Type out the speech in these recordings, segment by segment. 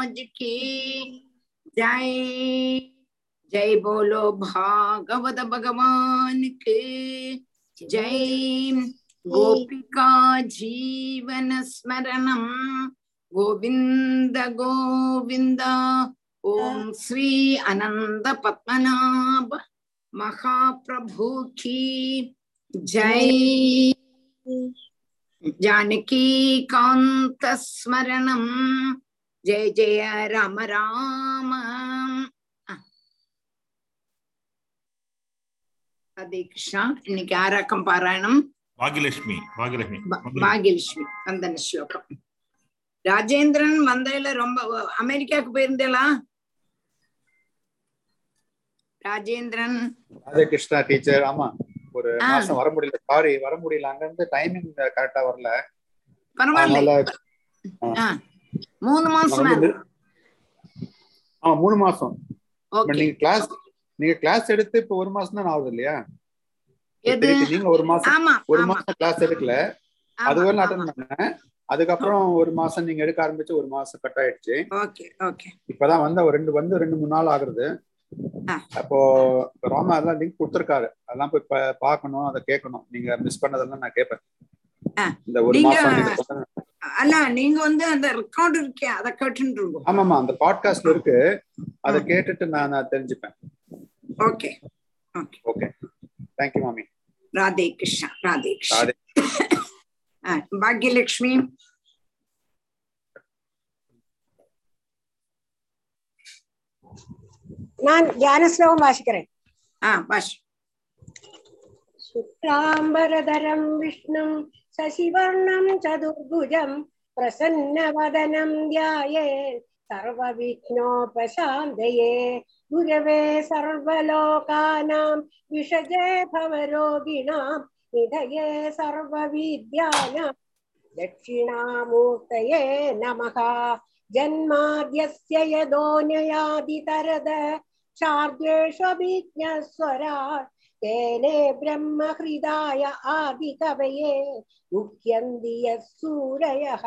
की जय। जय बोलो भागवत भगवान के जय। गोपिका जीवन स्मरणम गोविंद गोविंद। ओम श्री अनंत पद्मनाभ महाप्रभु की जय। जानकी कांत स्मरणम जय जय राम राम। हरे कृष्णा। இன்னைக்கு ஆறாக்கம் பாராயணம் பாகியலட்சுமி வந்தன ஸ்லோகம். ராஜேந்திரன் வந்தையில ரொம்ப அமெரிக்காவுக்கு போயிருந்தேளா ராஜேந்திரன்? ஹரே கிருஷ்ணா டீச்சர். ஆமா, ஒரு மாசம் வர முடியல. சாரி, வர முடியல. அங்க இருந்து டைமிங் கரெக்டா வரல. பரவாயில்ல. 3 மாசம். ஆ, 3 மாசம். நீங்க கிளாஸ் எடுத்து இப்ப 1 மாசம் தான் ஆகுது இல்லையா? நீங்க 1 மாசம் கிளாஸ் எடுக்கல, அதுவே அட்டெண்ட் பண்ணேன். அதுக்கப்புறம் 1 மாசம் நீங்க எடுக்க ஆரம்பிச்சு 1 மாசம் கட் ஆயிடுச்சு. இப்பதான் வந்து ஒரு 2-3 நாள் ஆகுறது. அப்போ ராமா அதெல்லாம் லிங்க் கொடுத்திருக்காரு, அதெல்லாம் போய் பாக்கணும், அதை கேட்கணும். நீங்க மிஸ் பண்ணதெல்லாம் நான் கேட்பேன். இந்த 1 மாசம் நீங்க வந்து அந்த ரெக்கார்ட் இருக்கே அத கேட்டுட்டு இருக்கோம். ஆமாமா, அந்த பாட்காஸ்ட்ல இருக்கு, அத கேட்டுட்டு நான் தெரிஞ்சுப்பேன். ஓகே ஓகே, थैंक यू மாமி. ராதே கிருஷ்ணா. ராதே கிருஷ்ணா. பாக்கியலட்சுமி. நான் ஞான ஸ்லோகம் வாசிக்கிறேன். வாசி. சுக்லாம்பரதரம் விஷ்ணும் சசிவர்ணம் சதுர்புஜம் பிரசன்னவதனம் த்யாயேத் சர்வவிக்னோபசாந்தயே குரவே சர்வலோகானாம் விஷஜே பவரோகிணாம் நிதயே சர்வவித்யானாம் தட்சிணாமூர்த்தயே நமஹ. ஜன்மாத்யஸ்ய யதோன்யயாதிதரத சார்த்வேஷ்வபிஜ்ஞஸ்வராட் தேனே பிரம்ம ஹிருதாய ஆதி கவயே முக்யந்திய சூரயஹ.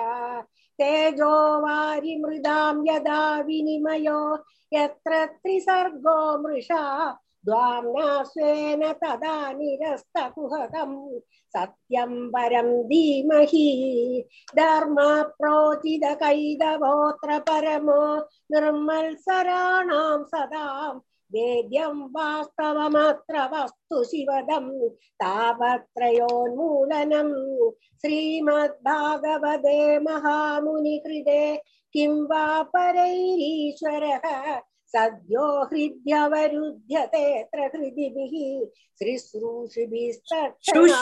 தேஜோ வாரி மிருதாம் யதா விநிமயோ யத்ர த்ரிசர்கோ மிருஷா த்வாம்னா ஸ்வேன ததா நிரஸ்தகுஹகம் சத்யம் பரம் தீமஹி தர்மா ப்ரோதித கைதவோத்ர பரமோ நிர்மல் சரணாம் சதாம் வேத்யம் வாஸ்தவமாத்ர வஸ்து சிவதம் தாவத்ரயோன்மூலனம் ஸ்ரீமத் பாகவதே மகாமுனி கிருதே கிம் வா பரைரீஸ்வரஹ சத்யோ ஹிருத்யவருத்யதே த்ரஹ்ருதிபிஹ ஸ்ருஷ்ருபிஸ்தர்ஷனா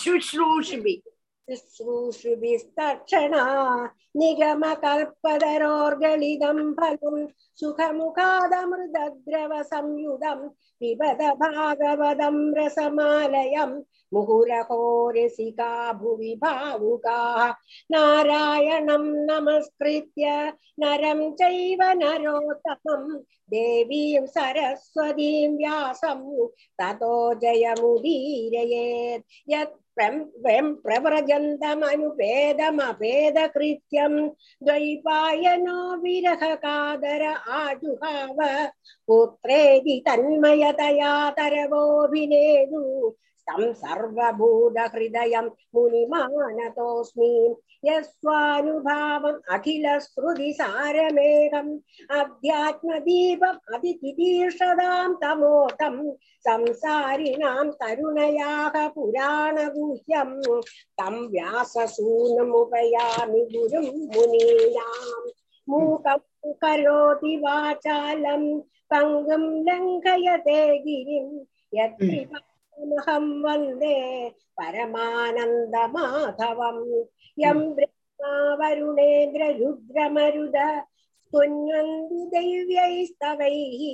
சுஸ்ருஷுபிஸ்தக்ஷணா நிகம கல்பதரோர்களிதம் பலம் சுகமுகாதமிருதத்ரவ சம்யுதம் பிபத பாகவதம் ரசமாலயம் முஹுரஹோ ரசிகா புவி பாவுகாஹ. நாராயணம் நமஸ்கிருத்ய நரம் சைவ நரோத்தமம் தேவீம் சரஸ்வதீம் வியாசம் ததோ ஜயமுதீரயேத். யத் பிரவரஜந்தமனுபேதமபேதகிருத்யம் த்வைபாயனோ விரஹகாதர ஆஜுஹாவ புத்ரேதி தன்மயதயா தரவோபிநேது ஸ்தம் சர்வபூதஹிருதயம் முனிமானதோஸ்மி. யஸ்வானுபாவம் அகிலஸ்ருதிசாரமேகம் அத்யாத்மதீபம் அதிதிதீர்ஷதாம் தமோதம் சம்சாரிணாம் தருணயாக புராணகுஹ்யம் தம் வியாசசூனமுபயாமி குரும் முனீனாம். மூகம் கரோதி வாசாலம் பங்கும் லங்கயதே கிரிம் யத்ரிபா மகம் வந்தே பரமானந்த மாதவம். யம் பிரம்மா வருணேந்திர ருத்ரமருத ஸ்துன்வந்தி தெவ்யைஸ்தவைஹி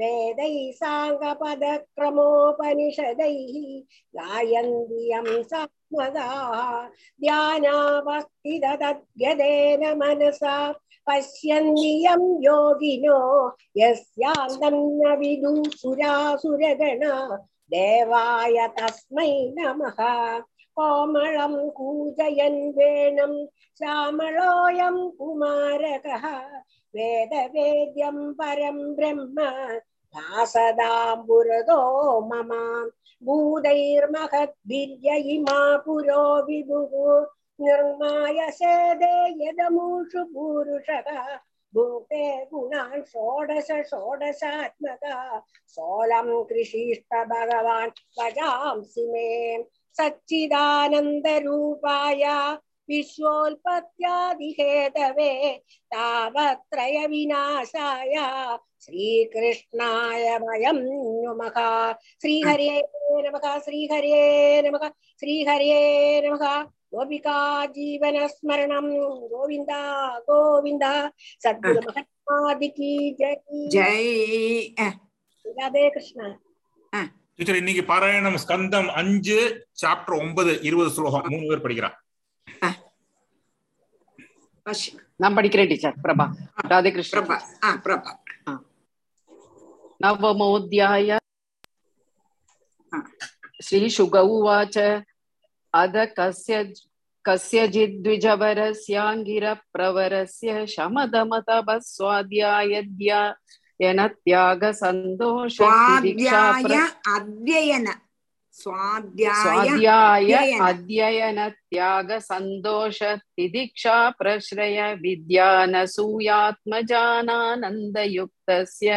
வேதை சாங்க பத கிரமோபனிஷதைஹி காயந்தி யம் சாத்மதாஹ. தியானாவஸ்தித தத்கதேன மனசா பஷ்யந்தி யம் யோகினோ யஸ்யாந்தம் ந விதூ சுராசுரகணா தேவாய தஸ்மை நமஹ. கோமளம் கூஜயன் வேணம் சாமளோயம் குமாரகஹ வேதவேத்யம் பரம் பிரம்ம தாசதாம்புரதோ மமாம் பூதைர்மகத்பிர்யயிமா புரோ விபுகு நிர்மாயசேதே யதமூஷு பூருஷகா பூதே குணான் ஷோடச ஷோடசாத்மகா சோலம் கிருஷிஷ்ட பகவான் பஜாம்சி மே சச்சிதானந்த ரூபாய விஸ்வோல்பத்யாதிஹேதவே தாவத்ரய விநாசாய ஸ்ரீகிருஷ்ணாய வயம் நமஹ. ஸ்ரீஹரே நமஹ, ஸ்ரீஹரே நமஹ, ஸ்ரீஹரே நமஹ. கோபிகா ஜீவனஸ்மரணம் கோவிந்தா கோவிந்தா. சத்குரு மகாத்மாதி கி ஜெய் ஜெய். ராதே கிருஷ்ணா. டீச்சர், இன்னைக்கு பாராயணம் ஸ்கந்தம் 5 சாப்டர் 9 20 ஸ்லோகம் 3 பேர் படிக்கிறார். நான் படிக்கிறேன் டீச்சர். பிரபா. ராதே கிருஷ்ணா. பிரபா. பிரபா. நவமோத்யாய ஸ்ரீ சுக உவாச அத கஸ்ய கஸ்யஜித்விஜவரஸ்யாங்கிர பிரவரஸ்ய சமதமதபஸ்வாத்யாயத்யா யனத்யாக சந்தோஷ திதிக்ஷா அத்யயன ஸ்வாத்யாய அத்யயனத்யாக சந்தோஷ திதிக்ஷா பிரஸ்ரய வித்யானசூயாத்மஜானானந்தயுக்தஸ்ய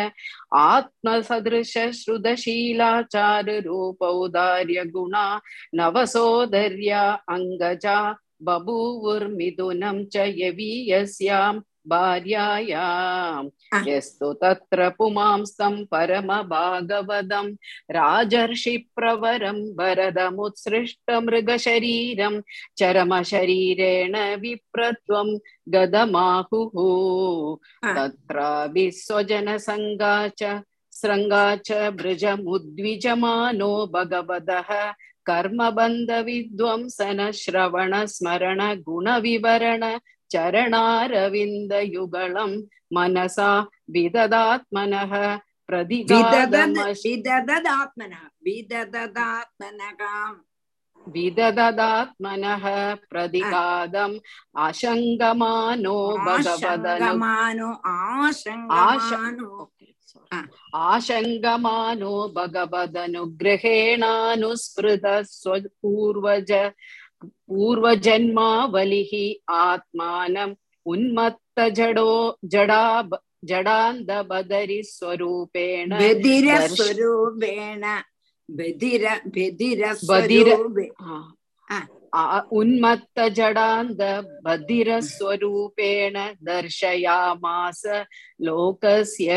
ஆத்மசத்ருஷ ஸ்ருதசீலாச்சார ரூபௌதார்ய குணா நவசோதர்யா அங்கஜா பபூவுர்மிதுனம் ச யவீயஸ்யாம் பார்யாயாம் யஸ்து தத்ர புமாம்ஸ்தம் பரம பாகவதம் ராஜர்ஷி பிரவரம் வரதமுத்ஸ்ருஷ்ட மிருகசரீரம் சரம சரீரேண விப்ரத்வம் கதமாஹுஹு தத்ராபி ஸ்வஜன சங்காச்ச ஸ்ரங்காச்ச ப்ரஜமுத்விஜமானோ பகவதஹ கர்மபந்த வித்வம்சன ஸ்ரவண ஸ்மரண குண விவரண சரணாரவிந்த யுகலம் மனசா விததாத்மனஹ பிரதிகாதம் ஆசங்கமானோ ஆசங்கமானோ பகவதனுக்ரஹேணானுஸ்ப்ருத ஸ்வபூர்வஜ பூர்வஜன்மாவலிஹி ஆத்மானம் உன்மத்த ஜடோ ஜடாந்த பதரி ஸ்வரூபேண உன்மத்த ஜடாந்த பதிர ஸ்வரூபேண தர்ஷயாமாஸ லோகஸ்ய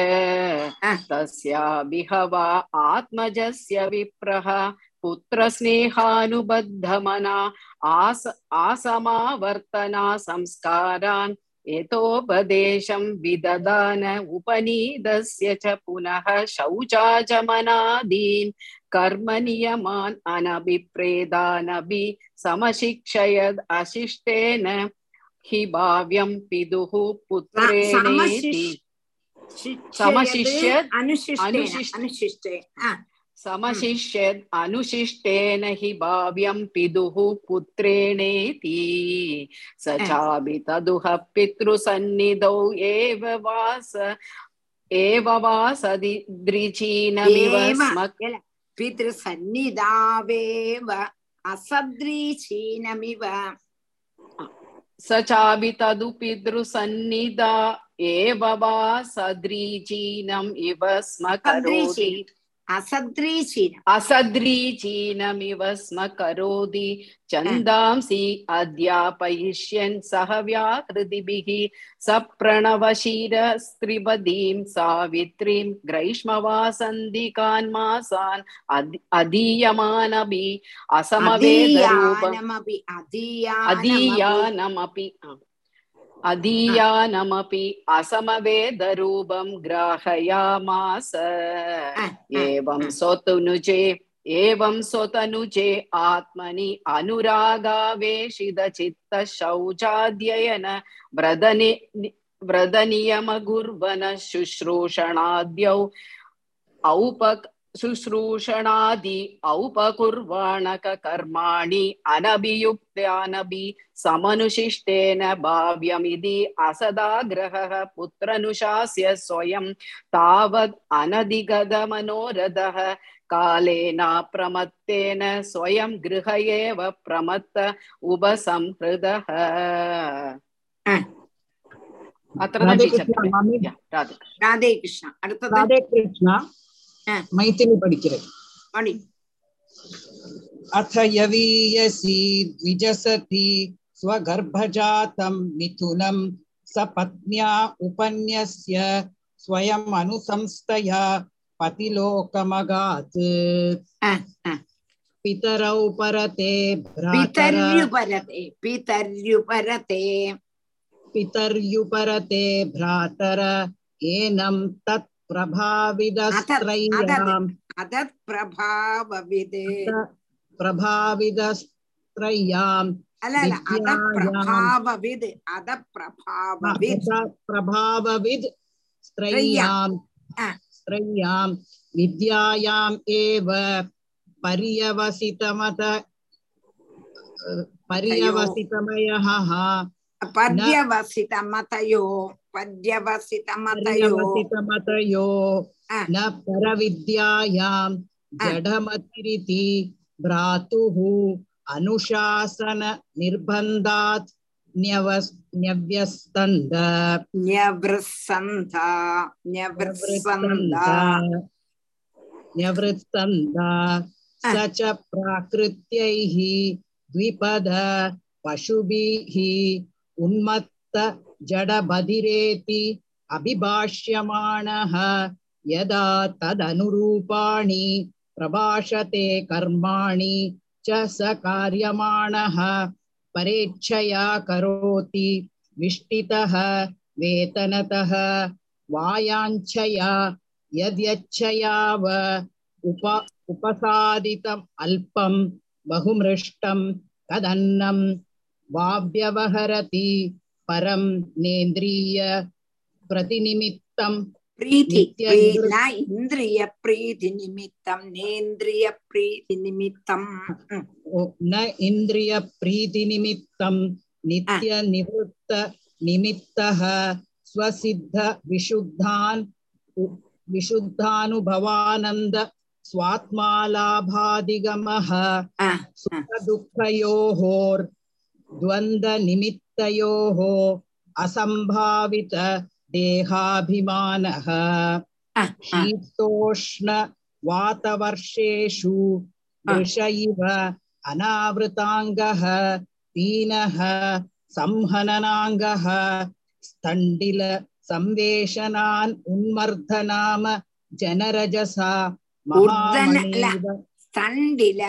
தஸ்யாபிஹவா ஆத்மஜஸ்ய விப்ரஹ புத்திர ஸ்நேஹானுபத்தமனா ஆசமாவர்த்தனா சம்ஸ்காரான் ஏதோபதேசம் விததான உபநீதஸ்ய ச புனஹ சௌசாஜமனாதீன் கர்மநியமான் அனபிப்ரேதானபி சமசிக்ஷயத் அசிஷ்டேன ஹி பாவ்யம் பிதுஹு புத்ரேனேதி சமசிஷ்யத் அனுசிஷ்டே சமசிஷ்யத் அனுசிஷ்டேன ஹி பாவ்யம் பிதுஹு புத்ரேணேதி சசாபி ததுஹ பித்ரு சந்நிதௌ ஏவ வாஸ ஏவவாசதித்ரிஜீனமிவ ஸ்மக் பித்ரு சந்நிதாவேவ அசத்ரிஜீனமிவ சசாபி தது பித்ரு சந்நிதா ஏவவாசத்ரிஜீனம் இவ ஸ்மகரோதி அசத்ரீச்சீனமிவ ஸ்ம கரோதி சந்தாம்சி அத்யாபயிஷ்யன் சஹ வியாஹ்ருதிபிஹி சப்ரணவசீரஸ்த்ரிபதீம் சாவித்ரீம் கிரைஷ்மவாசந்திகான் மாசான் அதீயமானபி அசமவேதரூபமபி அதீயானமபி அதீயானமபி அசமவேதரூபம் கிராஹயாமாஸ ஏவம் சோதனுஜே ஆத்மனி அனுராகாவேஷித சித்த ஷௌசாத்யயன விரதநியமகுர்வன சுஷ்ரூஷணாத்யௌ சுஸ்ரூஷணாதி ஔபகுர்வாணக கர்மாணி அனபியுக்தானபி சமனுஷிஷ்டேன பாவ்யமிதி அசதாக்ரஹ புத்ரனுஷாஸ்ய ஸ்வயம் தாவத் அனதிகத மனோரதஹ காலேன பிரமத்தேன ஸ்வயம் கிருஹயேவ பிரமத்த உபசம்ஹ்ருதஹ. ராதே கிருஷ்ணா, ராதே கிருஷ்ணா. அடுத்தது ராதே கிருஷ்ணா. மைத்திலி படிக்கிறது. அத்யவீயசி த்விஜசதி ஸ்வகர்பஜாதம் மிதுனம் சபத்ன்யா உபன்யஸ்ய ஸ்வயம் அனுசம்ஸ்தயா பதிலோகமகாத் பிதரௌ பரதே பிதர்யுபரதே பிராதர ஏனம் தத் பிரபாவிதஸ்த்ரயாம் வித்யாயாம் ஏவ பரியவசிதமதயோ பர்யவசிதமதயோ ந பரவித்யாயாம் ஜடமதிரிதி பிராதுஹு அனுஷாசன நிர்பந்தாத் ந்யவஸ்தந்தா ஸ ச ப்ராக்ருத்யைஹி த்விபத பசுபிஹி உன்மத்த ஜடபதிரேதி அபிபாஷ்யமானஹ யதா ததனுரூபாணி பிரபாஷதே கர்மாணி ச ச கார்யமானஹ பரேச்சயா கரோதி விஷ்டிதஹ வேதனதஹ வாயாஞ்சயா யத்யச்சயாவ உபசாதிதம் அல்பம் பஹும்ருஷ்டம் ததன்னம் வாவ்யவஹரதி பரம் நேந்திரிய பிரதிநிமித்தம் இந்திரிய பிரீதி நிமித்தம் நேந்திரிய பிரீதி நிமித்தம் ந இந்திரிய பிரீதி நிமித்தம் நித்ய நிவர்த்த நிமித்தஹ ஸ்வசித்த விசுத்தானுபவானந்த ஸ்வாத்மாலாபாதிகமஹ சுகதுக்கயோஹோர் துவந்த நிமித்தயோஹோ அசம்பாவித தேகாபிமானஹ ஷீதோஷ்ண வாதவர்ஷேஷு ரிஷைவ அநாவருதாங்கஹ தீனஹ சம்ஹனனாங்கஹ ஸ்தண்டில சம்வேஷனான் உன்மர்தநாம ஜனரஜசா மகாமனிவ ஸ்தண்டில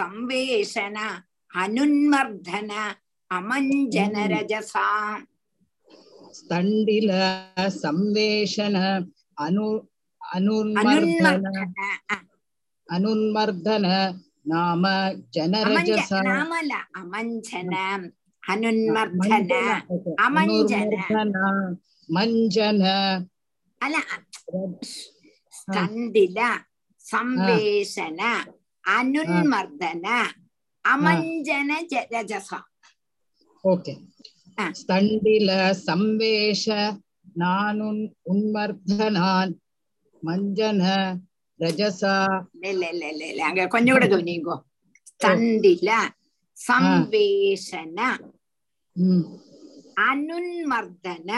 சம்வேஷன அனுன்மர்தன அமஞ்சனரஜசா ஸ்தண்டில சம்வேஷன அனுன்மர்தன நாம ஜனரஜசா நாமல அமஞ்சன அனுன்மர்தன அமஞ்சன மஞ்சன அல ஸ்தண்டில சம்வேஷன அனுன்மர்தன அமஞ்சன ரஜசா. ஓகே. ஸ்தண்டில சம்வேஷ நானுன் உன்மர்தனான் மஞ்சன ரஜசா அங்க கொஞ்சம் கூட கவனிங்கோ. ஸ்தண்டில சம்வேஷன அனுன்மர்தன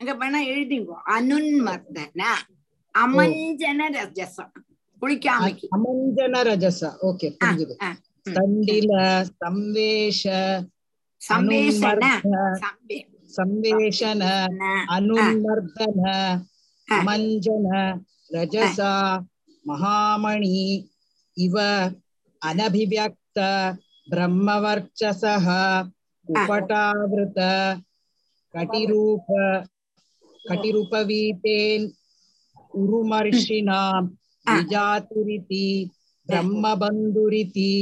அங்க பண்ண எழுதிங்கோ அனுன்மர்தன அமஞ்சன ரஜசா குளிக்காம அமஞ்சன ரஜசா. ஓகே புரிஞ்சுது. ஸ்தண்டில சம்வேஷ சம்வேஷன அனுன்மர்தன மஞ்சன ரஜசா மகாமணி இவ அனபிவ்யக்த பிரம்மவர்ச்சசஹ உபடாவிருத கட்டிரூபவீதேன் உருமர்ஷிணாம் விஜாதுரிதி பிரம்மபந்துரிதி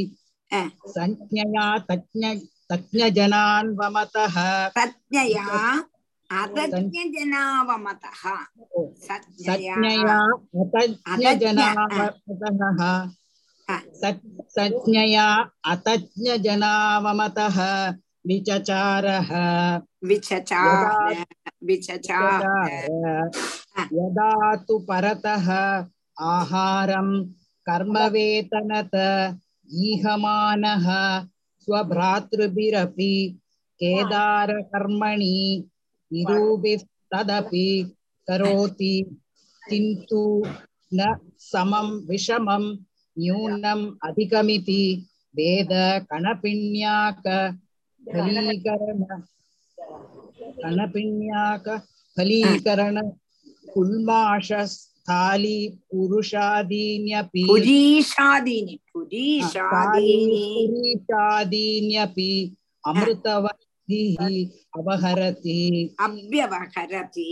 சஞ்ஞயா தக்ஞ தக்ஞ ஜனான் வமதஹ தக்ஞயா यदातु परतः आहारं कर्मवेतनत ईहमानः स्वभ्रातृभिरपि केदारकर्मणि तदपि करोति किन्तु न समं विषमं न्यूनम् अधिकमिति वेद कणपिण्याक फलीकरण कुल्माशस्थाली पुरुषादीन्यपि पुरीषादीन्यपि अमृतवत् अवहरति अव्यवहरति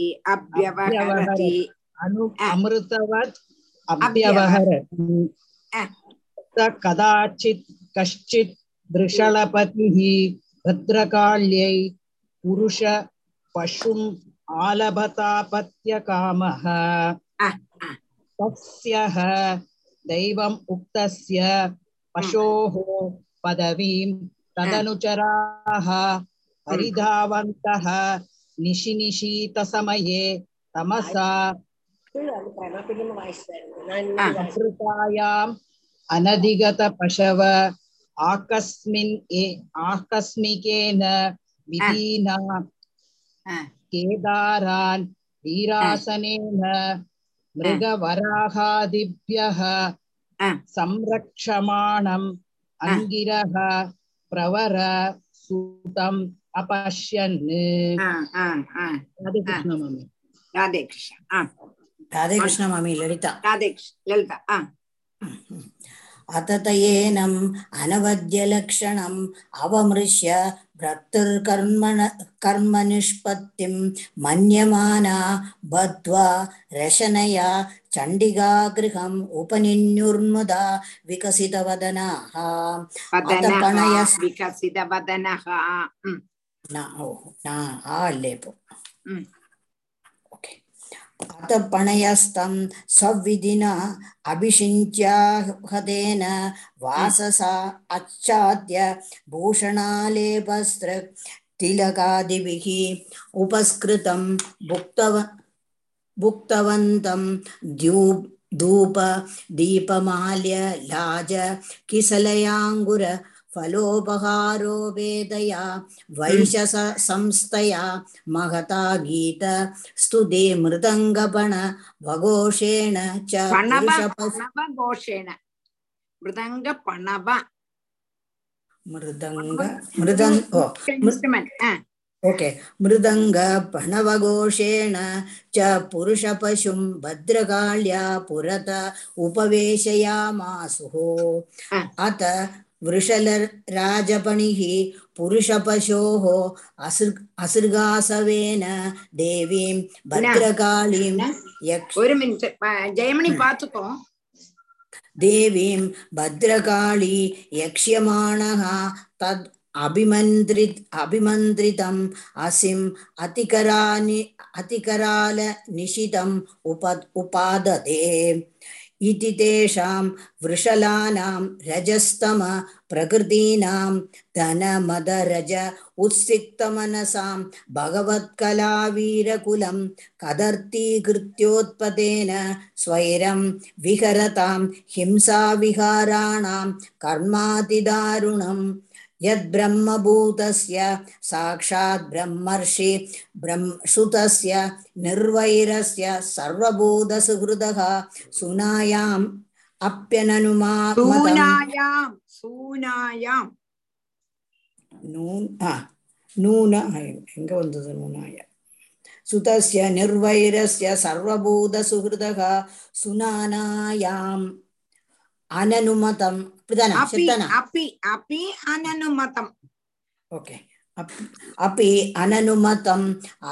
अमृतवत् अव्यवहरति कदाचित् कश्चित् वृषलपतिः भद्रकाल्यै पुरुष पशुम् आलभतापत्यकामः तस्यः दैवम् उक्तस्य पशोः पदवीं तदनुचराः परिधावन्तः निशिनिशीत समये तमसा अमृतायाम् अनधिगत पशव आकस्मिकेन विधिना केदारान् वीरासनेन मृगवराहादिभ्यः संरक्षमाणम् अंगिरः प्रवर सूतम् अपश्यन् राधे कृष्ण मामी ललिता अततयेनम् अनवद्य लक्षणम् अवमृश्य भ्रतुर्कर्म निष्पत्तिं मन्यमाना बद्ध्वा रशनया चण्डिका गृहम् उपनिन्युर्मुदा विकसितवदनाः अत पणयस्तं सविधिना अभिषिञ्च्याहतेन वाससा आच्छाद्य भूषणालेपस्त्र तिलकादिभिः उपस्कृतं भुक्तवन्तं धूप दीपमाल्य लाज किसलयाङ्गुर फलोपहारो वेदया वैशस संस्थया महता गीत स्तुते मृदङ्गपण भघोषेण च मृदङ्ग पणवघोषेण च पुरुषपशुं भद्रकाल्या पुरत उपवेशयामासुः अत वृषलराजपणिः पुरुषपशोः असृगासवेन देवीं भद्रकालीं जयमणि पातुको देवीं भद्रकाली यक्ष्यमाणः तद् अभिमन्त्रितम् असिम् अतिकराल निशितम् उपादते इति तेषां वृषलानां रजस्तम प्रकृतीनां धनमदरज उत्सिक्तमनसां भगवत्कलावीरकुलं कदर्तीकृत्योत्पतेन स्वैरं विहरतां हिंसाविहाराणां कर्मातिदारुणं यद्ब्रह्मभूतस्य साक्षात् ब्रह्मर्षि ब्रह्मसुतस्य निर्वैरस्य सर्वभूतसुहृदः सुनायाम् अप्यननुमायाम् सुतस्य निर्वैरस्य सर्वभूतसुहृदः सुनानायाम् अननुमतं अपि अननुमतं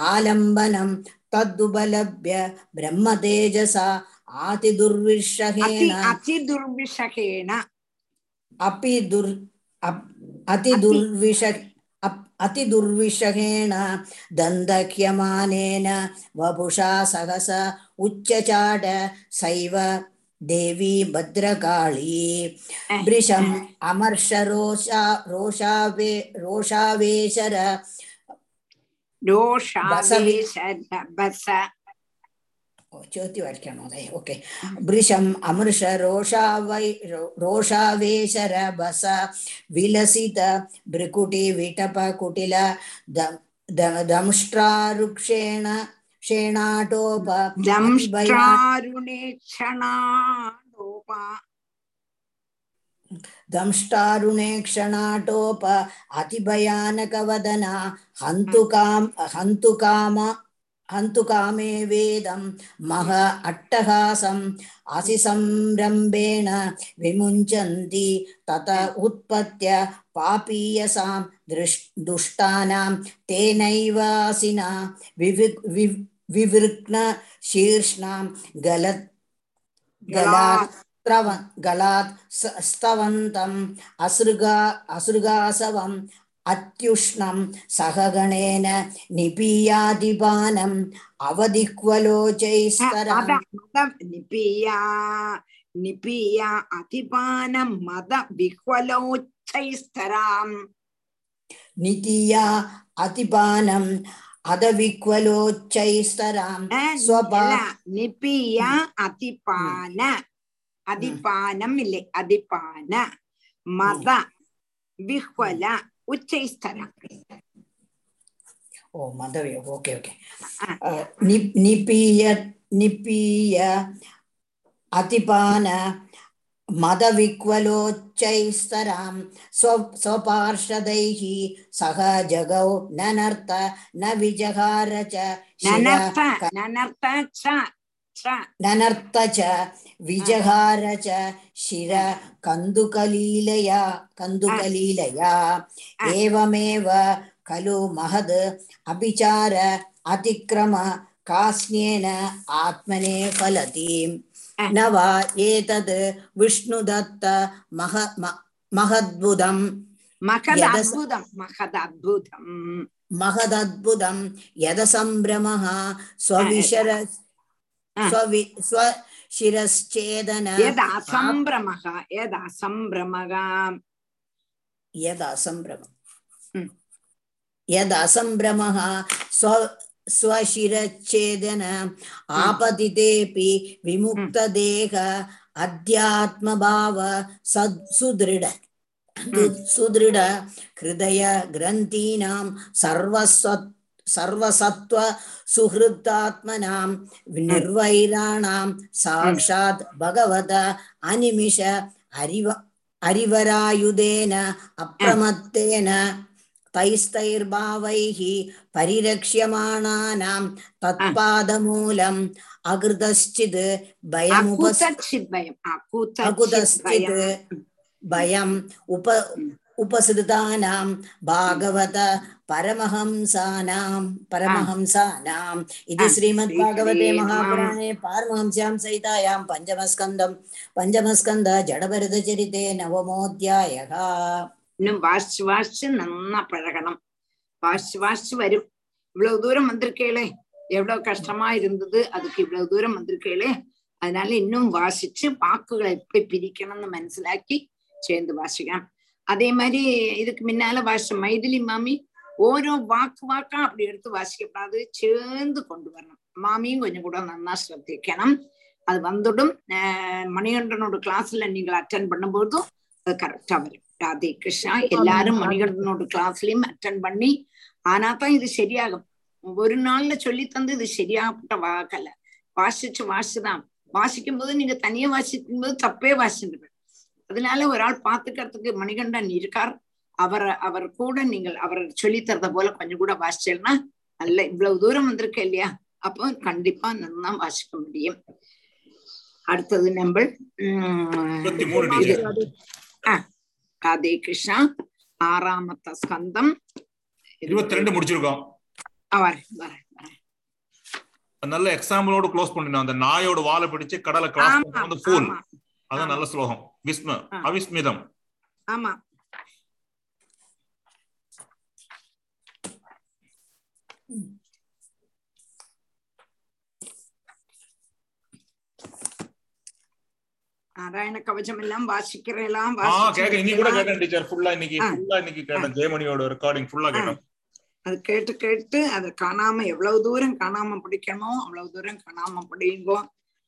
आलम्बनं तद्दुबलभ्य ब्रह्मतेजसा अति दुर्विषहेण அதிதுர்விஷகேண தந்தக்யமானேன வபுஷா சகச உச்சசாட சைவ தேவி பத்ரகாளி ப்ரிஷம் அமர்ஷ ரோஷா ரோஷாவேஷர ஜோதி வாய்க்கணும். ஓகே. பிரிஷம் அமர்ஷ ரோஷாவேஷர பச விலசித பிரிகுட்டி விட்டப குட்டில தம்ஷ்டாருக்ஷேண ஷேணாடோப தம்ஷ்டாருணேக்ஷணாடோப அதிபயானகவதனா ஹந்துகாமே வேதம் மக அட்டகாசம் அசிசம்ரம்பேண விமுஞ்சந்தி தத உற்பத்திய பாபீயசாம் துஷ்டானாம் தேனைவாசினா விவிருக்ன சீர்ஷ்ணாம் கலாத் ஸ்தவந்தம் அசுர்காசவம் அத்யுஷ்ணம் சககணேன நிபீயாதிபானம் அவதிக்வலோச்சைஸ்தரம் நிபீயா அதிபானம் மத விஹ்வலோச்சைஸ்தரம் நிதியா அதிபானம் அதவிக்வலோச்சைஸ்தரம் நிபீயா அதிபான அதிபானம் இல்லை அதிபான மத விஹ்வல உச்சைஸ்தரம் ஓ மதவே ஓகே ஓகே நிபீய அதிபான மதவிக்வலோச்சைஸ்தரம் ஸ்வபார்ஷதைஹி சக ஜகௌ நனர்த்த ந விஜகார ச நனர்த்த விஜகார சிர கந்துகலீலயா ஏவமேவ கலு மஹத் அபிசார அதிக்ரம காஸ்னேன ஆத்மனே பலதி நவா ஏதத் விஷ்ணுதத்த மஹத்புதம் மஹதத்புதம் யதசம்ப்ரமஹ ஸ்வவிஷர ம்ரமசிரச்சேதன ஆபதிதேபி விமுக்ததேக அத்யாத்மபாவ சுதிருட ஹிருதய கிரந்தீனாம் சர்வஸ்வத் சர்வசத்வ சுஹ்ருதாத்மனாம் நிர்வைராணாம் சாக்ஷாத் பகவத அனிமிஷ அரிவராயுதேன அப்ரமத்தேன தைஸ்தைர்பாவைஹி பரிரக்ஷ்யமானானாம் தத்பாதமூலம் அகிருதஸ்சித் பயம் உபசிருதானாம் பாகவத பரமஹம்சானாம் பரமஹம்சானாம் இது ஸ்ரீமத் பாகவதே மகாபுராணே பரமஹம்சாம் சைதாயாம் பஞ்சமஸ்கந்தம் ஜடபரத சரிதே நவமோத்யாயஹ. இன்னும் வாசி வாசி நன்னா பழகணும். வாசி வாசி வரும். இவ்வளவு தூரம் வந்திருக்கேளே, எவ்வளவு கஷ்டமா இருந்தது, அதுக்கு இவ்வளவு தூரம் வந்திருக்கேளே, அதனால இன்னும் வாசிச்சு பாக்குகளை எப்படி பிரிக்கணும்னு மனசிலாக்கி சேர்ந்து வாசிக்கலாம். அதே மாதிரி இதுக்கு முன்னால வாசிச்ச மைதிலி மாமி ஓரோ வாக்கா அப்படி எடுத்து வாசிக்கப்படாது, சேர்ந்து கொண்டு வரணும். மாமியும் கொஞ்சம் கூட நல்லா ஸ்ரத்திக்கணும். அது வந்துடும். மணிகண்டனோட கிளாஸ்ல நீங்கள் அட்டன் பண்ணும்போதும் அது கரெக்டா வரும். ராதே கிருஷ்ணா. எல்லாரும் மணிகண்டனோட கிளாஸ்லயும் அட்டன் பண்ணி, ஆனா தான் இது சரியாகும். ஒரு நாள்ல சொல்லி தந்து இது சரியாகப்பட்ட வாக்கல வாசிச்சு வாசிதான் வாசிக்கும் போது நீங்க தனியா வாசிக்கும் போது தப்பே வாசிட்டு, அதனால ஒரு ஆள் பாத்துக்கிறதுக்கு மணிகண்டன் இருக்கார். அவர் கூட நீங்கள் அவர் சொல்லித்தரத போல கொஞ்சம் கூட வாசிச்சேன்னா நல்ல. இவ்வளவு தூரம் வந்திருக்க இல்லையா, அப்போ கண்டிப்பா நல்லா வாசிக்க முடியும். அடுத்தது நம்ம ராதே கிருஷ்ணா 6வது ஸ்கந்தம் 22 முடிச்சிருக்கோம். நல்ல எக்ஸாம்பிளோட க்ளோஸ் பண்ணினோம். அந்த நாயோட வாலை பிடிச்சு கடலை கிராஸ் பண்ண அந்த ஃபூல், அதான் நல்ல ஸ்லோகம். விஸ்ம அவிஸ்மிதம். ஆமா. நாராயண கவசம் எல்லாம் வாசிக்கிறேன். இன்னைக்கு கூட கேட்டேன் டீச்சர், ஃபுல்லா இன்னைக்கு கேட்டேன் ஜெயமணியோட ரெக்கார்டிங் ஃபுல்லா கேட்டேன். அது கேட்டு கேட்டு அதை காணாம எவ்வளவு தூரம் காணாம பிடிக்கணும் அவ்வளவு தூரம் காணாம பிடிங்கோ,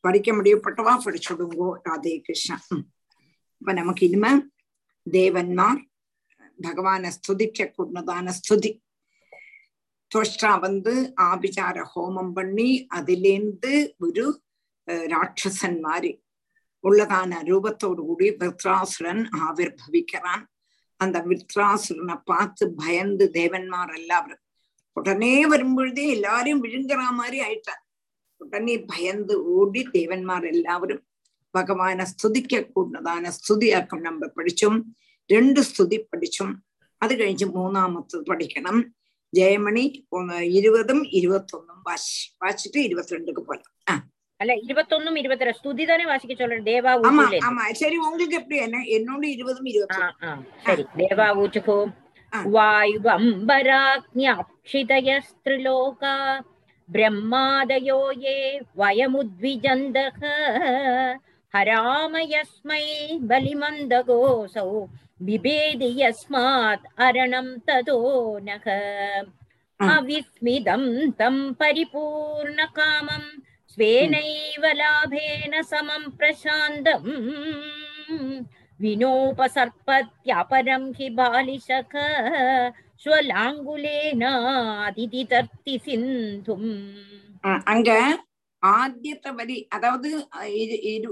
படிக்க முடியப்பட்டவா படிச்சுடுங்கோ. ராதே கிருஷ்ணன். இப்ப நமக்கு இனிமே தேவன்மார் பகவான ஸ்துதிக்க கூடதான ஸ்துதி. துவஷ்டா வந்து ஆபிசார ஹோமம் பண்ணி அதிலேந்து ஒரு ராட்சசன் மாதிரி உள்ளதான ரூபத்தோடு கூடி விருத்ராசுரன் ஆவிர்பவிக்கிறான். அந்த விருத்ராசுரனை பார்த்து பயந்து தேவன்மார் எல்லாரும் உடனே வரும்பொழுதே எல்லாரையும் விழுங்குற மாதிரி ஆயிட்டான். உடனே பயந்து ஓடி தேவன்மார் எல்லாரும் பகவான ஸ்துதிக்க கூடதான ஸ்துதியாக்கம் நம்ம படிச்சோம். 2 ஸ்துதி படிச்சோம். அது கழிஞ்சு 3வது படிக்கணும். ஜெயமணி 20-21 வாசிட்டு 22 போலாம். அல்ல 21-22 ஸ்துதி தானே வாசிக்க சொல்றேன். தேவா ஊச்சு. ஆமா சரி, உங்களுக்கு எப்படி என்ன என்னோட 20-21 சரி. தேவா ஊச்சு வாயுவம்பராக்ஞ அப்ஷிதயஸ்த்ரிலோகா பிரம்மாதயோ யே வயமுத்விஜந்தஹ ஹராமயஸ்மை பலிமந்தகோசௌ பிபேதி யஸ்மாத் அரணம் ததோ நக அவிஸ்மிதம் தம் பரிபூர்ண காமம் ஸ்வேனைவ லாபேன சமம் பிரசாந்தம் வினோபசர்பத்யபரம் ஹி பாலிஷக ஸ்வலாங்குலேனாதிதி தர்த்தி சிந்தும். அங்க ஆத்தியத்த வரி, அதாவது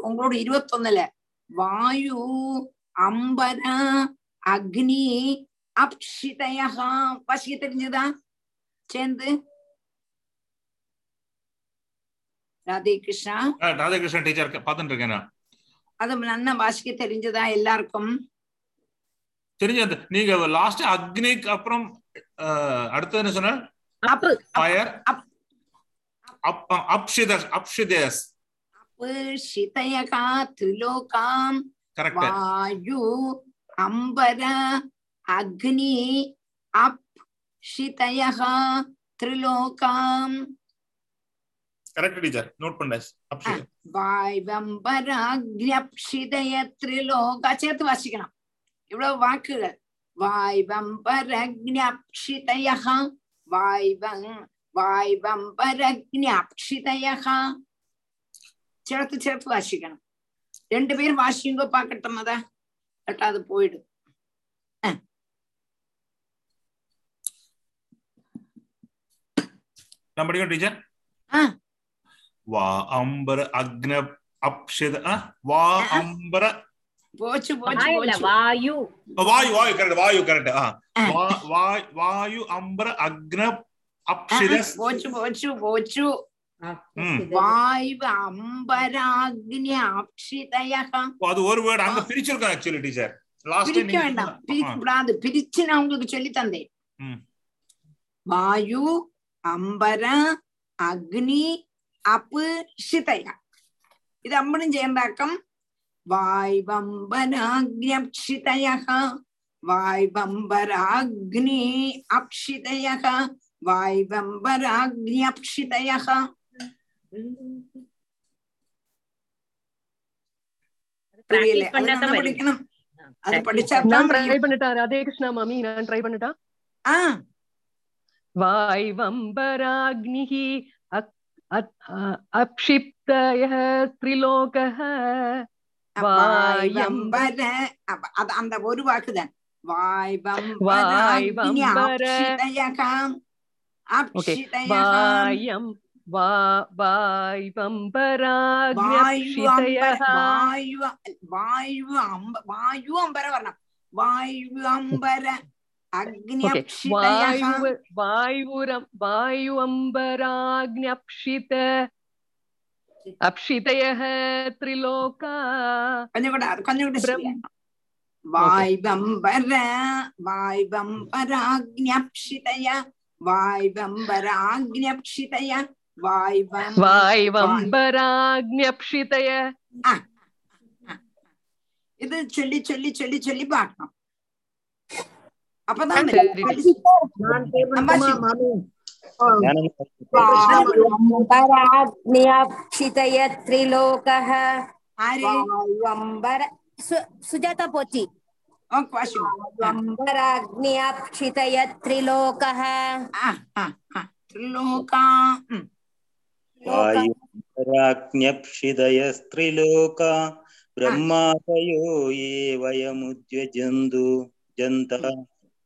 உங்களோட 21 வாயு அம்பர அக்னி அப்ஷிதயா வாசிக்க தெரிஞ்சதா சேர்ந்து? ராதே கிருஷ்ணா. ராதே கிருஷ்ணா டீச்சர் பாத்துட்டு இருக்கேன். அது நல்லா வாசிக்க தெரிஞ்சதா எல்லாருக்கும்? தெரிஞ்சது. நீங்க லாஸ்ட் அக்னிக்கு அப்புறம் அடுத்து என்ன சொன்ன? வாயு அம்பர அக்னி அப்ஷிதயா த்ரிலோகாம். கரெக்ட் டீச்சர், நோட் பண்ணாஸ். அப்ஷிதயா வாயுவம்பர அக்னி அப்ஷிதயா த்ரிலோகா சேர்த்து வாசிக்கலாம். இவ்வளவு வாக்குகள். வாயுவம்பர அக்னி அப்ஷிதயா சேர்த்து சேர்த்து வாசிக்கணும். 2 பேரும் வாசிங்கோ பாக்கட்டும். அத அது போயிடும். டீச்சர் வா அம்பர அக்ன அப்ஷித வா அம்பர போச்சு போச்சு வாயு வாயு வாயு கரெக்ட் வாயு கரெக்ட் வாயு அம்பர அக்ன போச்சு போச்சு போச்சு வாயு அம்பர அக்னி அப்ஷிதயா. அது ஒரு வேர்ட் அங்க பிரிச்சிருக்கோம் ஆக்சுவலி டீச்சர். லாஸ்ட் டைம் வேண்டாம் பிரிக்கூடாது, பிரிச்சு நான் உங்களுக்கு சொல்லி தந்தேன். வாயு அம்பர அக்னி அப்ஷிதயா இது அம்பனும் சேர்ந்தாக்கம். வாயுவம்பர அக்னி அப்ஷிதயா வாயுவம்பர அக்னி அப்ஷிதயா வாயுவம்பர அக்னி அப்ஷிதயா. படிக்கணும். அது படிச்சாதான். ட்ரை பண்ணிட்டா ராதே கிருஷ்ணா மாமி, நான் ட்ரை பண்ணிட்டா. வாயுவம்பர அக்னி அப்ஷிதய த்ரிலோகஹ வாயம்பர. அந்த ஒரு வாக்குதான். வாயு அம்பர வர்ணம் வாயு அம்பர அக்னி வாயு அம்பராக்னி அப்ஷித அப்ஷிதயஹ த்ரிலோகா. வாயுவம்பர வாயுவம்பராக்னி அப்ஷிதய வாயுவம்பராக்னி அப்ஷிதய வாயுவம்பராக்னி அப்ஷிதய. இது சொல்லி சொல்லி சொல்லி சொல்லி பார்க்கணும். அப்பதான் வாயுவம்பராக்னி அப்ஷிதய த்ரிலோகஹ சுஜாதா போச்சி.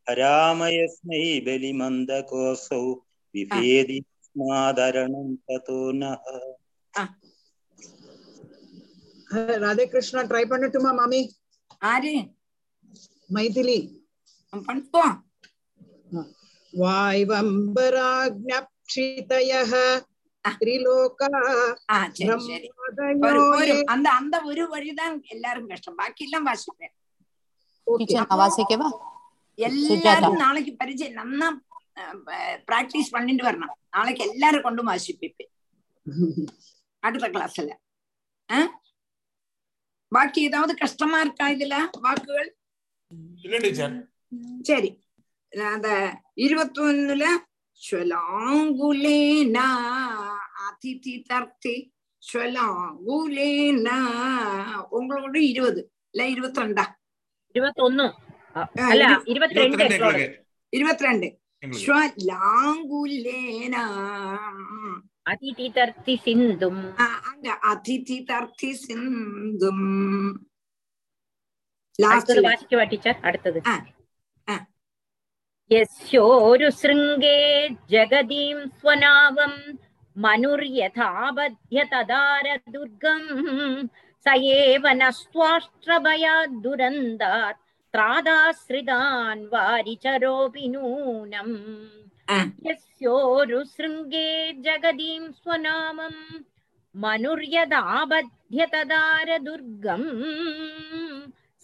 ஹராமயஸ்மை பலிமந்த கோசௌ விபேதி ஸ்மாதரணம் ததோ நஹ. ராதே கிருஷ்ணா ட்ரை பண்ணட்டுமா மாமி? ஆரே மைதிலி பண்ணப்போ. வாய்வம்பராக்ஞப்சிதயஹ த்ரிலோகா ஒரு அந்த அந்த ஒரு வரிதான் எல்லாரும் கஷ்டம், பாக்கி எல்லாம் வாசிப்பேன். வாசிக்கவா? எல்லாரும் நாளைக்கு பரிச்சயம் நன்னா பிராக்டிஸ் பண்ணிட்டு வரணும். நாளைக்கு எல்லாரும் கொண்டு வாசிப்பேன் அடுத்த கிளாஸ்ல. பாக்கி ஏதாவது கஷ்டமா இருக்கா இதுல வாக்குகள்? சரி, அந்த 21 உங்களோட 20 இல்ல 22 21 22 அதிதி தர்த்தி சிந்தும். அங்க அதிதி தர்த்தி சிந்தும் லாஸ்ட்ல வாசிக்கவா டீச்சர்? அடுத்து யஸ்யோரு ஸ்ருங்கே ஜகதீம் ஸ்வநாவம் மனுர்யதாபத்ய ததார துர்கம் சயேவனஸ்வாஷ்ட்ரபயா துரந்தாத் த்ராதாஸ்ரிதான் வாரிச்சரோபி நூனம். யஸ்யோரு ஸ்ருங்கே ஜகதீம் ஸ்வநாமம் மனுர்யதாபத்ய ததார துர்கம்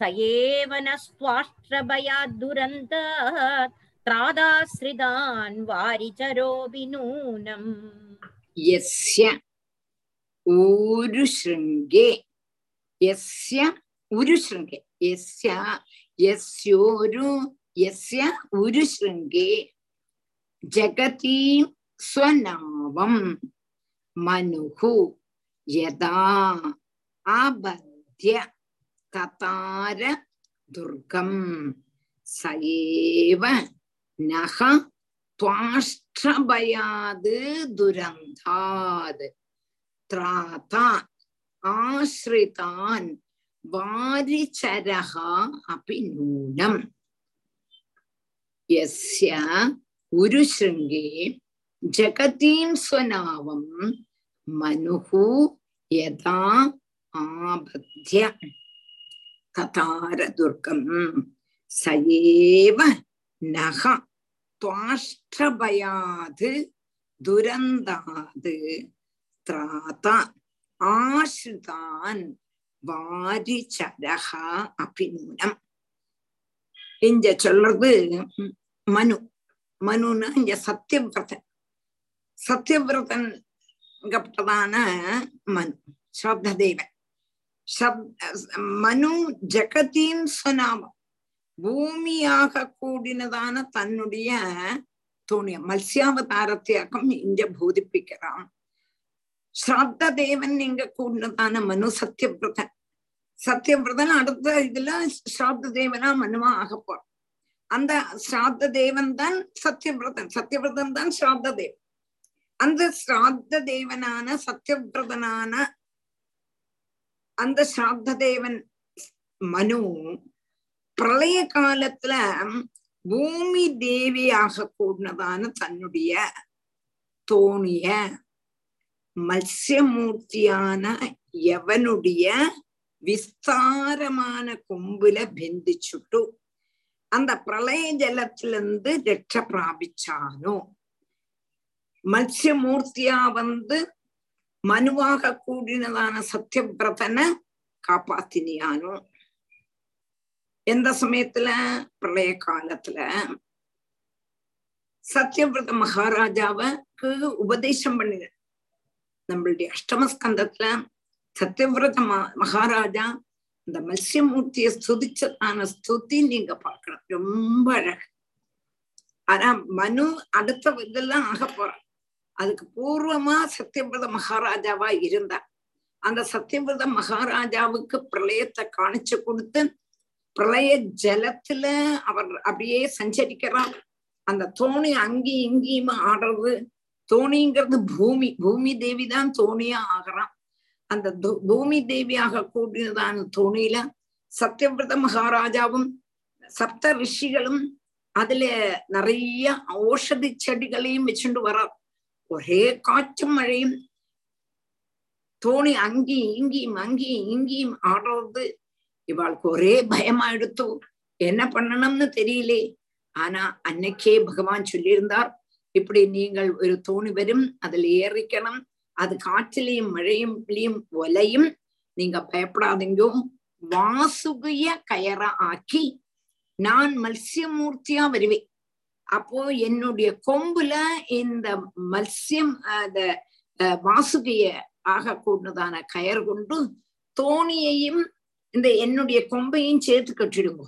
சயேவனஸ்வாஷ்ட்ரபயா துரந்தாத் த்ராதாஸ்ரிதான் வாரிச்சரோபி நூனம். யஸ்ய ஊரு ஸ்ருங்கே யஸ்ய ஊரு ஸ்ருங்கே யஸ்ய யஸ்யோரு யஸ்ய ஊரு ஸ்ருங்கே ஜகதி ஸ்வநாவம் மனுஹு யதா ஆபத்ய ததார துர்கம் சயேவ நஹ த்வாஷ்ட்ரபயாது துரந்தாத் த்ராதா ஆஸ்ரிதான் வாரிச்சரஹா அபி நூனம். யஸ்ய உருஷ்ருங்கே ஜகதீம் ஸ்வநாவம் மனுஹு யதா ஆபத்ய ததார துர்கம் சயேவ நஹ துவாஷ்ட்ரபயாது துரந்தாது த்ராதா ஆஸ்ரிதான் வாரிச்சரஹ அபிநூனம். இங்க சொல்றது மனு. மனுன்னா இங்க சத்தியவிரதன். சத்தியவிரதன் கப்பட்டதான மனு சப்ததேவன். மனு ஜகதீம் ஸ்வநாமம் பூமியாக கூடினதான தன்னுடைய துணியம் மத்ஸ்யாவதாரத்தையாக்கம் இங்க போதிப்பிக்கிறான். ஸ்ராத்த தேவன் இங்க கூடினதான மனு சத்தியவிரதன். சத்தியவிரதன் அடுத்த இதுல ஸ்ராத்த தேவனா மனுவா ஆக போறான். அந்த ஸ்ராத்த தேவன் தான் சத்தியவிரதன். சத்தியவிரதன் தான் ஸ்ராத்த தேவன். அந்த ஸ்ராத்த தேவனான சத்தியவிரதனான அந்த ஸ்ராத்த தேவன் மனு பிரளய காலத்துல பூமி தேவியாக கூடினதான தன்னுடைய தோணிய மத்ஸ்யமூர்த்தியான யவனுடைய விஸ்தாரமான கொம்புல பிந்திச்சுட்டு அந்த பிரளய ஜலத்திலிருந்து ரட்ச பிராபிச்சானோ. மத்ஸ்யமூர்த்தியா வந்து மனுவாக கூடினதான சத்தியவிரதனை காப்பாத்தினியானோ. எந்த சமயத்துல? பிரளய காலத்துல. சத்தியவிரத மகாராஜாவுக்கு உபதேசம் பண்ணின. நம்மளுடைய அஷ்டமஸ்கந்தத்துல சத்தியவிரத மகாராஜா இந்த மத்ஸ்யமூர்த்திய ஸ்துதிச்சதான ஸ்துதி நீங்க பார்க்கணும், ரொம்ப அழகு. ஆனா மனு அடுத்த இதெல்லாம் ஆக போறான். அதுக்கு பூர்வமா சத்தியவிரத மகாராஜாவா இருந்தா அந்த சத்தியவிரத மகாராஜாவுக்கு பிரளயத்தை காணிச்சு கொடுத்து பிரளய ஜலத்துல அவர் அப்படியே சஞ்சரிக்கிறார். அந்த தோணி அங்கேயும் இங்கேயும் ஆடுறது. தோணிங்கிறது பூமி, பூமி தேவி தான் தோணியா ஆகிறான். அந்த பூமி தேவியாக கூடினதான தோணியில சத்தியவிரத மகாராஜாவும் சப்த ரிஷிகளும் அதுல நிறைய ஓஷதி செடிகளையும் வச்சுட்டு வரார். ஒரே காற்றும் மழையும், தோணி அங்கேயும் இங்கேயும் ஆடுறது. இவாளுக்கு ஒரே பயமா எடுத்து, என்ன பண்ணணும்னு தெரியலே. ஆனா அன்னைக்கே பகவான் சொல்லியிருந்தார், இப்படி நீங்கள் ஒரு தோணி வரும், அதுல ஏறிக்கணும், அது காற்றிலையும் மழையும் ஒலையும், நீங்க பயப்படாதீங்கோ. வாசுகிய கயற ஆக்கி நான் மல்சியமூர்த்தியா வருவேன். அப்போ என்னுடைய கொம்புல இந்த மல்சியம் அந்த வாசுகிய ஆக கூடதான கயர் கொண்டு தோணியையும் இந்த என்னுடைய கொம்பையும் சேர்த்து கட்டிடுங்க,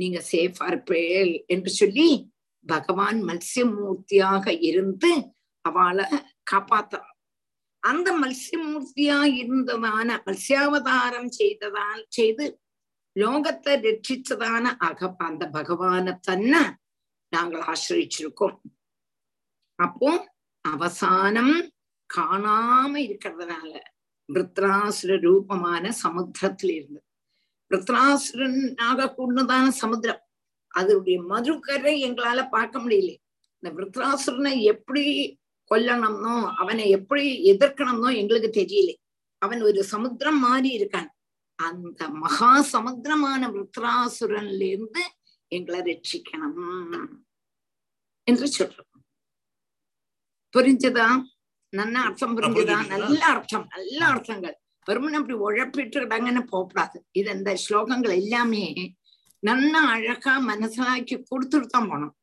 நீங்க சேஃபா இருப்பேள் என்று சொல்லி பகவான் மல்சியமூர்த்தியாக இருந்து அவளை காப்பாத்துறார். அந்த மல்சியமூர்த்தியா இருந்ததான மல்சியாவதாரம் செய்து லோகத்தை ரட்சிச்சதான அந்த பகவானை தன்னை நாங்கள் ஆசிரிச்சிருக்கோம். அப்போ அவசானம் காணாம இருக்கிறதுனால விருத்ராசுர ரூபமான சமுத்திரத்துல இருந்து, விருத்ராசுரனாக கூடதான சமுத்திரம், அதனுடைய மதுக்கரை எங்களால பார்க்க முடியல. இந்த விருத்ராசுரனை எப்படி கொல்லணும்னோ அவனை எப்படி எதிர்க்கணும்னோ எங்களுக்கு தெரியல. அவன் ஒரு சமுத்திரம் மாறி இருக்கான். அந்த மகா சமுத்திரமான விருத்ராசுரன்ல இருந்து எங்களை ரட்சிக்கணும் என்று சொல்றோம். புரிஞ்சுதா? நல்லா அர்த்தம் புரிஞ்சுதா? நல்ல அர்த்தம், நல்ல அர்த்தங்கள். வெறுமனே அப்படி உழப்பிட்டு கிடங்கன்னு போகப்படாது. இது இந்த ஸ்லோகங்கள் எல்லாமே நல்லா அழகா மனசிலாக்கி கொடுத்துட்டு தான் போனோம்.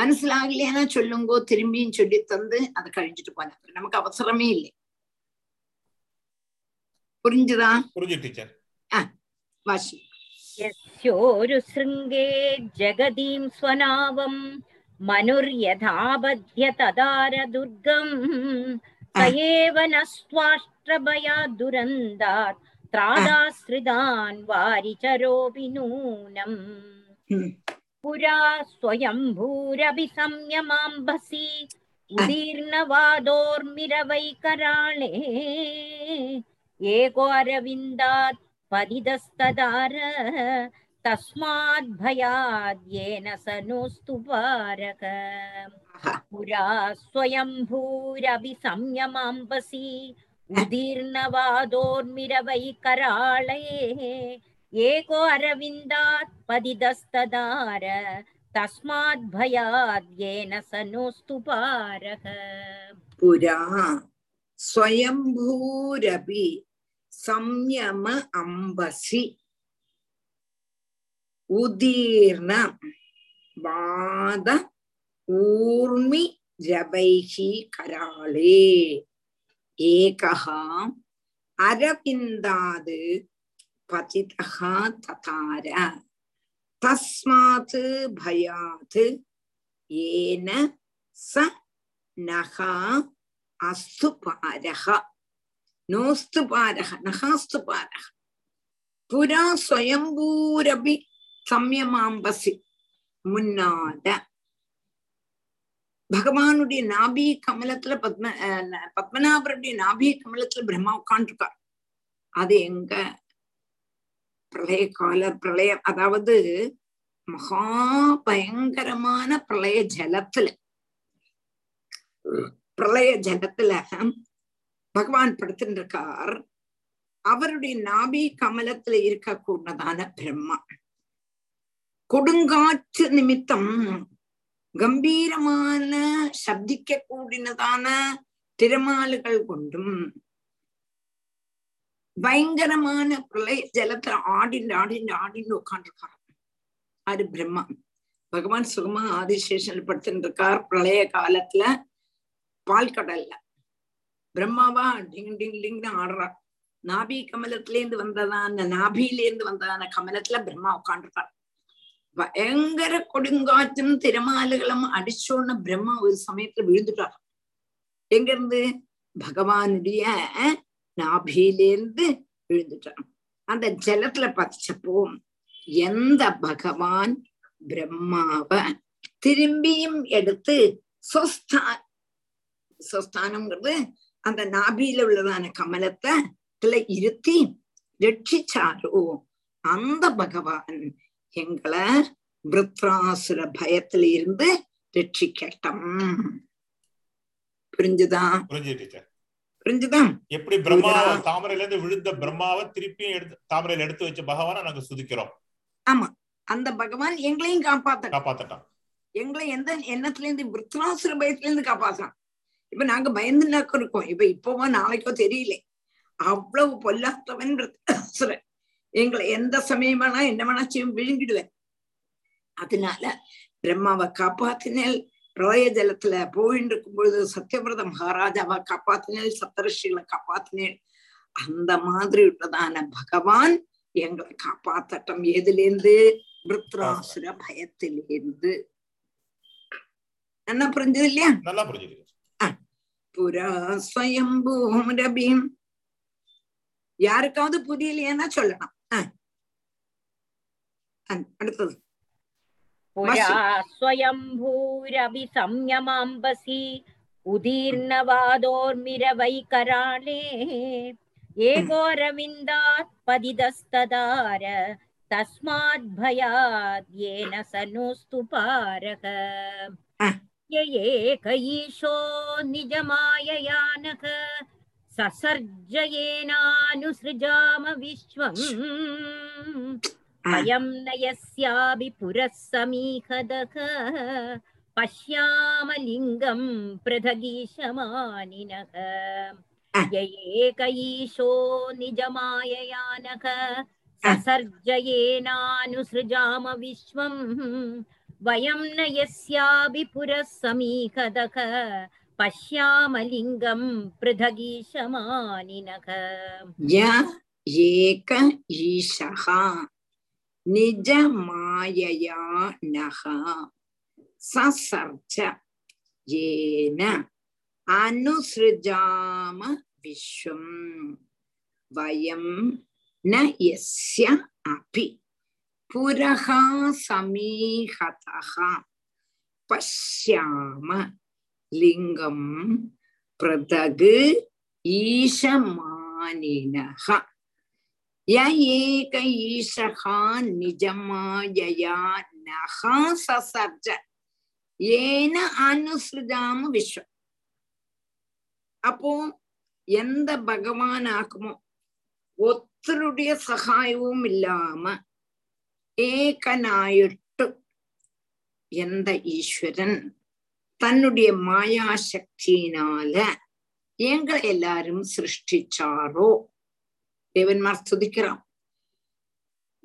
மனசிலாகலையானா சொல்லுங்கோ, திரும்பியும் சொல்லி தந்து அதை கழிஞ்சிட்டு போன நமக்கு அவசரமே இல்லை. புரிஞ்சுதா? புரிஞ்சு. வாசி. யோரு ஸ்ருங்கே ஜகதீம் ஸ்வநாவம் மனுர்யதாபத்ய ததார துர்கம் சயேவன ஸ்வாஷ்ட்ரபயா துரந்தார் த்ராதாஸ்ரிதான் வாரிச்சரோபி நூனம் புரா ஸ்வயம்பூரபி சம்யமாம்பசி உதீர்ணவாதோர்மிரவைகராளே ஏகோ அரவிந்தாத் பதிதஸ்ததார தஸ்மாத் பயாத் ஏன சனோஸ்து பாரக புரா ஸ்வயம்பூரபி சம்யமாம்பசி உதீர்ணவாதோர்மிரவைகராளே ஏகோ அரவிந்தாத் பதிதஸ்ததார தஸ்மாத் பயாத் ஏன சனோஸ்து பாரக புரா ஸ்வயம்பூரபி சம்யம அம்பசி உதீர்ண வாத ஊர்மி ஜவைஹி கராளே ஏகஹா அரவிந்தாது பதிதஹா ததார தஸ்மாத் பயாத் ஏன ச நஹா அஸ்து பாரஹ நோஸ்து பாரஹ நஹாஸ்து பாரஹ புரா ஸ்வயம்பூரபி சம்யமாம்பசி. முன்னாத பகவானுடைய நாபி கமலத்துல பத்மநாபருடைய நாபி கமலத்துல பிரம்மா உட்காண்டிருக்கார். அது எங்க பிரளய காலர் பிரளயம், அதாவது மகா பயங்கரமான பிரளய ஜலத்துல பகவான் படுத்திருக்கார். அவருடைய நாபி கமலத்துல இருக்க கூடதான பிரம்மா கொடுங்காற்று நிமித்தம் கம்பீரமான சப்திக்க கூடினதான திறமாலுகள் கொண்டும் பயங்கரமான பிரளய ஜலத்துல ஆடின்னு உட்காண்டிருக்கார். அது பிரம்மா. பகவான் சுகமா ஆதிசேஷன் படுத்திருக்கார் பிரளய காலத்துல பால்கடல்ல. பிரம்மாவா டிங் டிங் டிங்னு ஆடுறார். நாபி கமலத்திலேருந்து வந்ததான நாபியிலேருந்து வந்ததான கமலத்துல பிரம்மா உட்காண்டிருக்கார். பயங்கர கொடுங்காற்றும் திறமாலுகளும் அடிச்சோன்னு பிரம்மா ஒரு சமயத்துல விழுந்துட்டார். எங்க இருந்து? பகவானுடைய நாபியிலேருந்து விழுந்துட்டான். அந்த ஜலத்துல பதிச்சப்போ எந்த பகவான் பிரம்மாவ திரும்பியும் எடுத்து சொஸ்தானம்ங்கிறது அந்த நாபியில உள்ளதான கமலத்தை இருத்தி ரட்சிச்சாரோ அந்த பகவான் எங்களை விருத்ராசுர பயத்துல இருந்து ரட்சிக்கட்டும். புரிஞ்சுதா? புரிஞ்சுதா? எப்படி பிரம்மா தாமரையில இருந்து விழுந்த பிரம்மாவை திருப்பியும் தாமரையில எடுத்து வச்ச பகவானை நாங்க சுதிக்கிறோம். ஆமா, அந்த பகவான் எங்களையும் காப்பாத்தட்டான். எங்களை எந்த எண்ணத்துல இருந்து? விருத்ராசுர பயத்துல இருந்து காப்பாத்தான். இப்ப நாங்க பயந்துனாக்க இருக்கோம், இப்ப இப்பவோ நாளைக்கோ தெரியல. அவ்வளவு பொல்லாத்தவன் விருத்ராசுரன், எங்களை எந்த சமயமானா என்ன வேணாச்சும் விழுங்கிடுவேன். அதனால பிரம்மாவை காப்பாத்தினால், பிரளய ஜலத்துல போயின்னு இருக்கும் பொழுது சத்யவிரத மகாராஜாவை காப்பாத்தினால், சப்தரிஷிகளை காப்பாத்தினேன். அந்த மாதிரி உள்ளதான பகவான் எங்களை காப்பாத்தட்டம். எதுலேருந்து? விருத்ராசுர பயத்திலிருந்து. என்ன புரிஞ்சது இல்லையா? புரா ஸ்வயம்பூம் ரபீம். யாருக்காவது புரியலையா சொல்லலாம். அடுத்தது ீஷோ நிஜமாயன சசர்ஜயேனானுஸ்ருஜாம விஸ்வம் அயம் நயஸ்யாபி புரஸ்ஸமீஹதக பஷ்யாம லிங்கம் பிரதகீஷமானினக யயேக ஈஷோ நிஜமாயயானக சசர்ஜயேனானுஸ்ருஜாம விஸ்வம் வயம் நயஸ்யாபி புரஸ்ஸமீஹதக பஷ்யாம லிங்கம் பிரதகீஷமானினக யேக ஈஷஹ நிஜ மாயயா நஹ சசர்ஜ ஏன அனுஸ்ருஜாம விஸ்வம் வயம் ந யஸ்ய அபி புரஹ சமீஹதஹ பஷ்யாம லிங்கம் பிரதகு ஈஷமானினஹ யேக ஈஷஹா நிஜமாயயா நஹ சசர்ஜ ஏன அனுஸ்ருஜாம விஸ்வம். அப்போ எந்த பகவான் ஆக்குமோ ஒத்தருடைய சகாயமும் இல்லாம ஏகனாயிட்டு எந்த ஈஸ்வரன் தன்னுடைய மாயா சக்தியினால எங்களை எல்லாரும் சிருஷ்டிச்சாரோ. தேவன்மார் துதிக்கிறான்.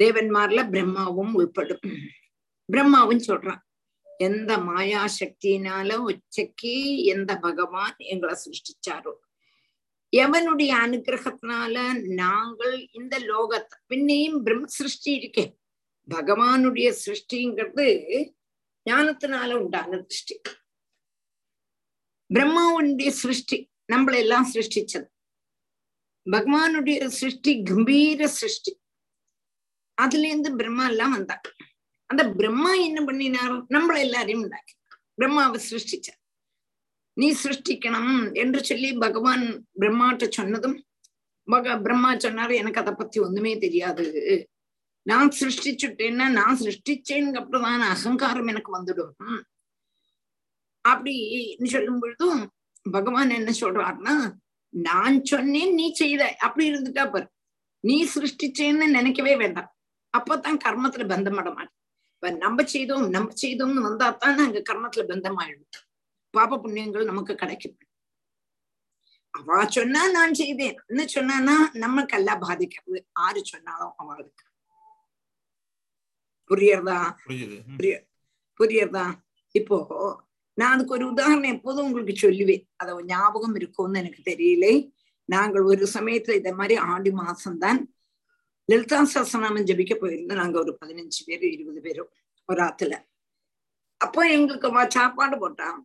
தேவன்மார்ல பிரம்மாவும் உள்படும். பிரம்மாவும் சொல்றான், எந்த மாயா சக்தியினால உச்சக்கு எந்த பகவான் எங்களை சிருஷ்டிச்சாரோ, எவனுடைய அனுகிரகத்தினால நாங்கள் இந்த லோகத்தை பின்னையும் பிரம்ம சிருஷ்டி இருக்கேன். பகவானுடைய சிருஷ்டிங்கிறது ஞானத்தினால உண்டான சிருஷ்டி. பிரம்மாவுடைய சிருஷ்டி நம்மள எல்லாம் சிருஷ்டிச்சது. பகவானுடைய சிருஷ்டி கம்பீர சிருஷ்டி. அதுல இருந்து பிரம்மா எல்லாம் வந்தாங்க. அந்த பிரம்மா என்ன பண்ணினாரோ நம்மள எல்லாரையும் உண்டாக்கி பிரம்மாவை சிருஷ்டிச்சார். நீ சிருஷ்டிக்கணும் என்று சொல்லி பகவான் பிரம்மாட்ட சொன்னதும் பிரம்மா சொன்னாரு, எனக்கு அதை பத்தி ஒண்ணுமே தெரியாது, நான் சிருஷ்டிச்சுட்டேன்னா நான் சிருஷ்டிச்சேன்னு அப்புறம் தான் அகங்காரம் எனக்கு வந்துடும் அப்படின்னு சொல்லும் பொழுதும் பகவான் என்ன சொல்றாருன்னா, நான் சொன்னேன் நீ செய்த அப்படி இருந்துட்டா பாரு, நீ சிருஷ்டிச்சேன்னு நினைக்கவே வேண்டாம், அப்பதான் கர்மத்துல பந்தம் அட மாட்டேன். இப்ப நம்ம செய்தோம்னு வந்தாத்தான் நாங்க கர்மத்துல பந்தம் ஆயிடும், பாப புண்ணியங்கள் நமக்கு கிடைக்கும். அவா சொன்னா நான் செய்தேன்னு சொன்னானா நமக்கு எல்லாம் பாதிக்கிறது, ஆறு சொன்னாலும் அவளுக்கு. புரியறதா? இப்போ நான் அதுக்கு ஒரு உதாரணம் எப்போதும் உங்களுக்கு சொல்லுவேன், அதை ஞாபகம் இருக்கும்னு எனக்கு தெரியல. நாங்கள் ஒரு சமயத்துல இதை மாதிரி ஆடி மாசம்தான் லலிதா சஹஸ்ரநாமம் ஜபிக்க போயிருந்தோம். நாங்க ஒரு 15 பேரும் 20 பேரும் ஒரு ஆத்துல. அப்போ எங்களுக்கு சாப்பாடு போட்டான்.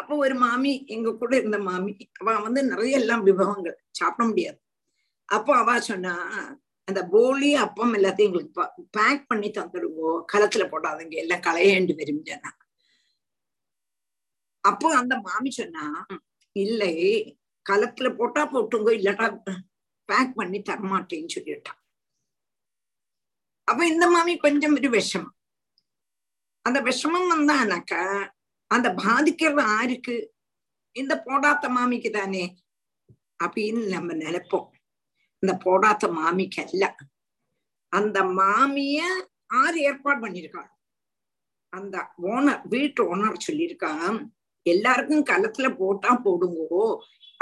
அப்போ ஒரு மாமி, எங்க கூட இருந்த மாமி, அவன் நிறைய எல்லாம் விபவங்கள் சாப்பிட முடியாது. அப்போ அவ சொன்னா, அந்த போலி அப்பம் எல்லாத்தையும் எங்களுக்கு பேக் பண்ணி தந்துடுங்கோ, கலத்துல போடாதுங்க, எல்லாம் களையேண்டு வரும் சொன்னா. அப்போ அந்த மாமி சொன்னா, இல்லை கலத்துல போட்டா போட்டுங்கோ, இல்லாட்டா பேக் பண்ணி தரமாட்டேன்னு சொல்லிட்டான். அப்ப இந்த மாமி கொஞ்சம் ஒரு விஷமம். அந்த விஷமம் வந்தானாக்கா அந்த பாதிக்கிறது ஆருக்கு? இந்த போடாத்த மாமிக்கு தானே அப்படின்னு நம்ம நினைப்போம். இந்த போடாத்த மாமிக்கு அல்ல, அந்த மாமிய ஆறு ஏற்பாடு பண்ணிருக்காள். அந்த ஓனர், வீட்டு ஓனர் சொல்லியிருக்கான், எல்லாருக்கும் கலத்துல போட்டா போடுங்கோ,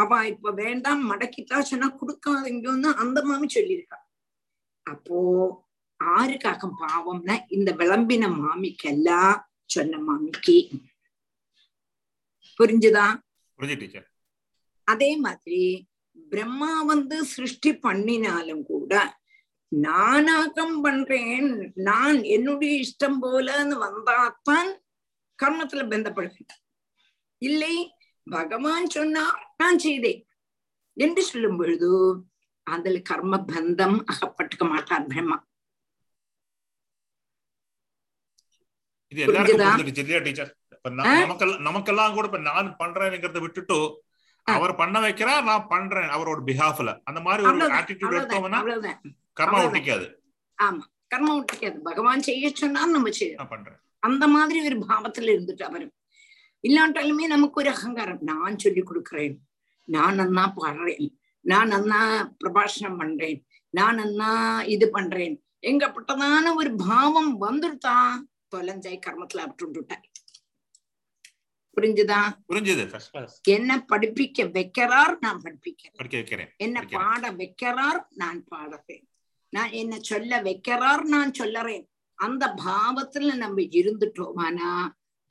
அவ இப்ப வேண்டாம் மடக்கிட்டா சொன்னா கொடுக்காதீங்கன்னு அந்த மாமி சொல்லியிருக்கா. அப்போ ஆருக்காக பாவம்னா இந்த விளம்பின மாமிக்கெல்லாம் சொன்ன மாமிக்கு. புரிஞ்சுதா? அதே மாதிரி பிரம்மா வந்து சிருஷ்டி பண்ணினாலும் கூட நானாக்கம் பண்றேன், நான் என்னுடைய இஷ்டம் போலன்னு வந்தாத்தான் கர்மத்துல பந்தப்படுகிறேன். இல்லை பகவான் சொன்னா நான் செய்தேன் என்று சொல்லும் பொழுது அதில் கர்ம பந்தம் அகப்பட்டுக்க மாட்டான் பிரம்மா. நமக்கெல்லாம் கூட இப்ப நான் பண்றேங்கிறத விட்டுட்டு அவர் பண்ண வைக்கிறா, நான் பண்றேன் அவரோட பிஹாஃப்ல, அந்த மாதிரி ஒரு ஆட்டிட்யூட் எடுத்தோம்னா கர்மா ஒட்டிக்காது. ஆமா, கர்மா ஒட்டிக்காது. பகவான் செய்ய சொன்னா நம்ம செய்யறோம், அந்த மாதிரி ஒரு பாவத்துல இருந்துட்டு அவரும் இல்லாட்டாலுமே நமக்கு ஒரு அகங்காரம், நான் சொல்லி கொடுக்கிறேன், நான் அண்ணா பாடுறேன், நான் அண்ணா பிரபாஷணம் பண்றேன், நான் அண்ணா இது பண்றேன், எங்கப்பட்டதான ஒரு பாவம் வந்துடுதா தொலைஞ்சாய், கர்மத்துல விட்டுட்டாய். புரிஞ்சுதா? என்ன படிப்பிக்க வைக்கிறார் நான் படிப்பிக்கிறேன், என்ன பாட வைக்கிறார் நான் பாடுறேன், நான் என்ன சொல்ல வைக்கிறார் நான் சொல்லறேன். அந்த பாவத்துல நம்ம இருந்துட்டோமானா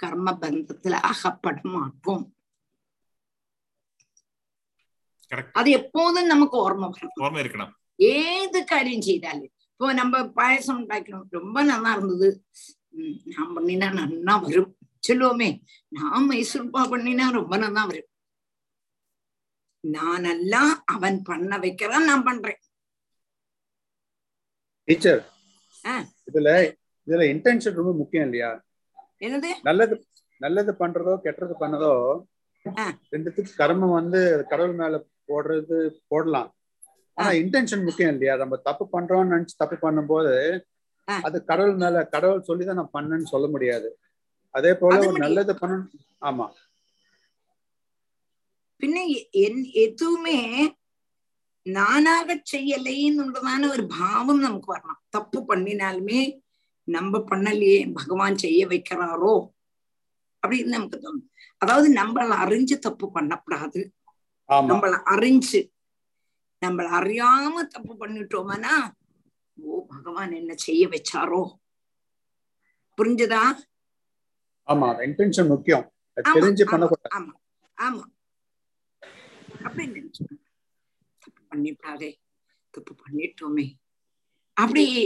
கர்ம பந்தத்துல அகப்பட மாட்டோம். அது எப்போதும் நமக்கு ஓர்மை இருக்கணும். ஏது காரியம் செய்தாலும், இப்போ நம்ம பாயசம் உண்டாக்கணும், ரொம்ப நல்லா இருந்தது, நான் பண்ணினா நல்லா வரும் சொல்லுவோமே, நான் மைசூர்பா பண்ணினா ரொம்ப நல்லா வரும். நான் அல்ல அவன் பண்ண வைக்கிறான், நான் பண்றேன். டீச்சர், இதுல இன்டென்ஷன் ரொம்ப முக்கியம் இல்லையா? என்னது நல்லது நல்லது பண்றதோ கெட்டது பண்ணதோ ரெண்டுத்துக்கு கர்மம் வந்து கடவுள் மேல போடுறது போடலாம், ஆனா இன்டென்ஷன் முக்கியம் இல்லையா? நம்ம தப்பு பண்றோம்னு நினைச்சு தப்பு பண்ணும் போது அது கடவுள் மேல, கடவுள் சொல்லிதான் நான் பண்ணேன்னு சொல்ல முடியாது. அதே போல நல்லது பண்ணணும். ஆமா, பின்ன எதுவுமே நானாக செய்யலைன்னுன்றதான ஒரு பாவம் நமக்கு வரணும். தப்பு பண்ணினாலுமே நம்ம பண்ணலையே, பகவான் செய்ய வைக்கிறாரோ அப்படின்னு நமக்கு தோணும். அதாவது நம்மள அறிஞ்சு தப்பு பண்ணப்படாது, நம்மள அறிஞ்சு நம்மள அறியாம தப்பு பண்ணிட்டோம்னா ஓ பகவான் என்ன செய்ய வச்சாரோ. புரிஞ்சுதா? ஆமா, இன்டென்ஷன் முக்கியம், தெரிஞ்சு பண்ணக்கூடாது. ஆமா ஆமா, அப்படின்னு நினைச்சோம், தப்பு பண்ணிட்டாரே, தப்பு பண்ணிட்டோமே, அப்படியே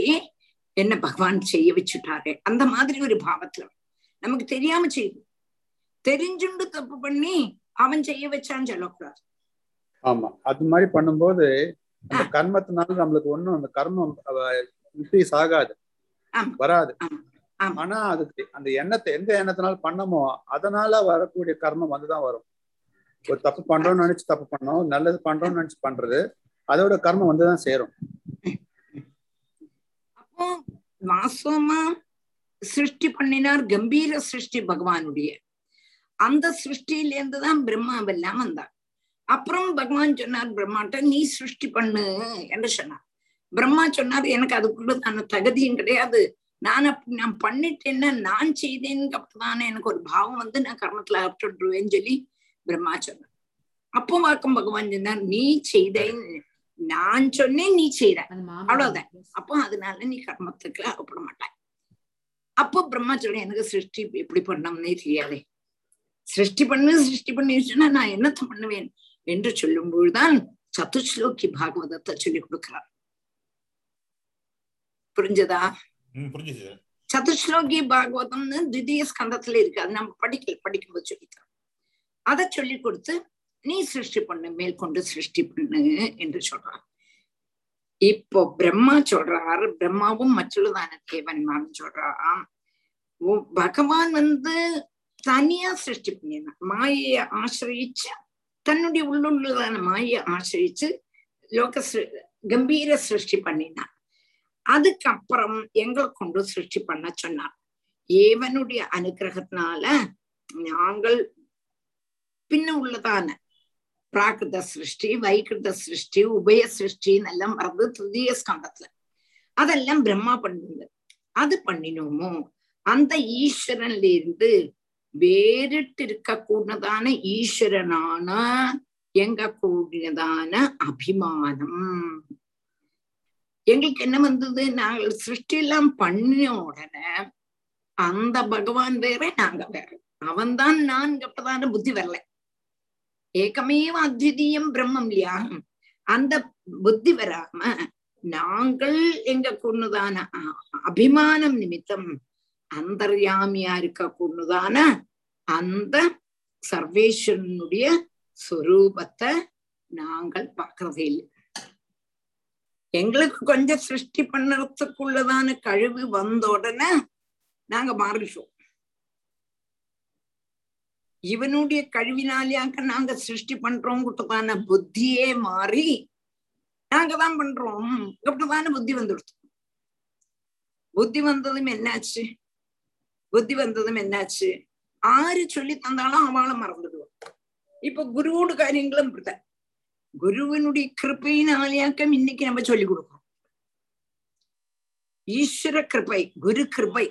என்ன பகவான் செய்ய வச்சுட்டாரு, அந்த மாதிரி ஒரு பாவத்துல நமக்கு தெரியாம செய்யும். தெரிஞ்சுண்டு தப்பு பண்ணி அவன் செய்ய வச்சான்னு சொல்லக்கூடாது. ஆமா, அது மாதிரி பண்ணும்போது அந்த கர்மத்தினால நம்மளுக்கு ஒண்ணும் அந்த கர்மம் இன்க்ரீஸ் ஆகாது, வராது. ஆனா அதுக்கு அந்த எண்ணத்தை, எந்த எண்ணத்தினால பண்ணமோ அதனால வரக்கூடிய கர்மம் வந்துதான் வரும். ஒரு தப்பு பண்றோம்னு நினைச்சு தப்பு பண்ணோம், நல்லது பண்றோம்னு நினைச்சு பண்றது, அதோட கர்மம் வந்துதான் சேரும். வாசமா சிருஷ்டி பண்ணினார், கம்பீர சிருஷ்டி பகவானுடைய. அந்த சிருஷ்டில இருந்துதான் பிரம்மாவெல்லாம் வந்தார். அப்புறம் பகவான் சொன்னார் பிரம்மாட்ட, நீ சிருஷ்டி பண்ணு என்று சொன்னார். பிரம்மா சொன்னார், எனக்கு அதுக்குள்ளதான தகுதியும் கிடையாது, நான் பண்ணிட்டேன்னா நான் செய்தேன்னு அப்பதானே எனக்கு ஒரு பாவம் வந்து நான் கர்மத்துல அகற்றுவேன்னு சொல்லி பிரம்மா சொன்னார். அப்போ வாக்கம் பகவான் சொன்னார், நீ செய்தேன்னு நான் சொன்னேன், நீ செய்யற, அவ்வளவுதான். அப்போ அதனால நீ கர்மத்துக்கு அகப்பட மாட்டாய். அப்போ பிரம்மா சொல்றேன், எனக்கு சிருஷ்டி எப்படி பண்ணம்னே தெரியாதே, சிருஷ்டி பண்ணிருச்சுன்னா நான் என்னத்தை பண்ணுவேன் என்று சொல்லும்போதுதான் சதுஸ்லோகி பாகவதத்தை சொல்லி கொடுக்கிறார். புரிஞ்சதா? சதுஸ்லோகி பாகவதம்னு திடீய ஸ்கந்தத்துல இருக்கு, அது நம்ம படிக்கும்போது சொல்லித்தரோம். அதை சொல்லி கொடுத்து நீ சிருஷ்டி பண்ணு, மேற்கொண்டு சிருஷ்டி பண்ணு என்று சொல்றான். இப்போ பிரம்மா சொல்றாரு, பிரம்மாவும் மச்சுள்ளதான தேவன்மார்னு சொல்றாராம். பகவான் தனியா சிருஷ்டி பண்ணினார். மாயையை ஆசிரியிச்சு, தன்னுடைய உள்ளுள்ளதான மாயை ஆசிரியிச்சு லோக கம்பீர சிருஷ்டி பண்ணினார். அதுக்கப்புறம் எங்களை கொண்டு சிருஷ்டி பண்ண சொன்னார். ஏவனுடைய அனுகிரகத்தினால நாங்கள் பின்ன உள்ளதான பிராகிருத சிருஷ்டி, வைகிருத சிருஷ்டி, உபய சிருஷ்டின்னு எல்லாம் வருது திருதிய ஸ்கந்தத்துல. அதெல்லாம் பிரம்மா பண்ணுது. அது பண்ணினோமோ அந்த ஈஸ்வரன்ல இருந்து வேறிட்டு இருக்க கூடதான ஈஸ்வரனான எங்க கூடினதான அபிமானம் எங்களுக்கு என்ன வந்தது? நாங்கள் சிருஷ்டி எல்லாம் பண்ணின உடனே அந்த பகவான் வேற, நாங்க வேற, அவன்தான் நான் கப்பதான புத்தி வரல. ஏகமேவ அத்விதீயம் பிரம்மம் இல்லையா? அந்த புத்தி வராம நாங்கள் எங்க கொண்டுதான அபிமானம் நிமித்தம் அந்தர்யாமியா இருக்க கொண்டுதான அந்த சர்வேஸ்வரனுடைய ஸ்வரூபத்தை நாங்கள் பார்க்கறதே இல்லை. எங்களுக்கு கொஞ்சம் சிருஷ்டி பண்ணறதுக்குள்ளதான கழிவு வந்த உடனே நாங்க மாறிச்சோம். இவனுடைய கழிவினாலேயாக்க நாங்க சிருஷ்டி பண்றோம் கூட்டதான புத்தியே மாறி நாங்க தான் பண்றோம் கூட்டதான புத்தி வந்துடுச்சு. புத்தி வந்ததும் என்னாச்சு? ஆறு சொல்லி தந்தாலும் அவளை மறந்துடுவோம். இப்ப குருவோட காரியங்களும் இப்படித்தான். குருவனுடைய கிருபையினாலேயாக்கம் இன்னைக்கு நம்ம சொல்லி கொடுக்கணும். ஈஸ்வர கிருபை, குரு கிருபை.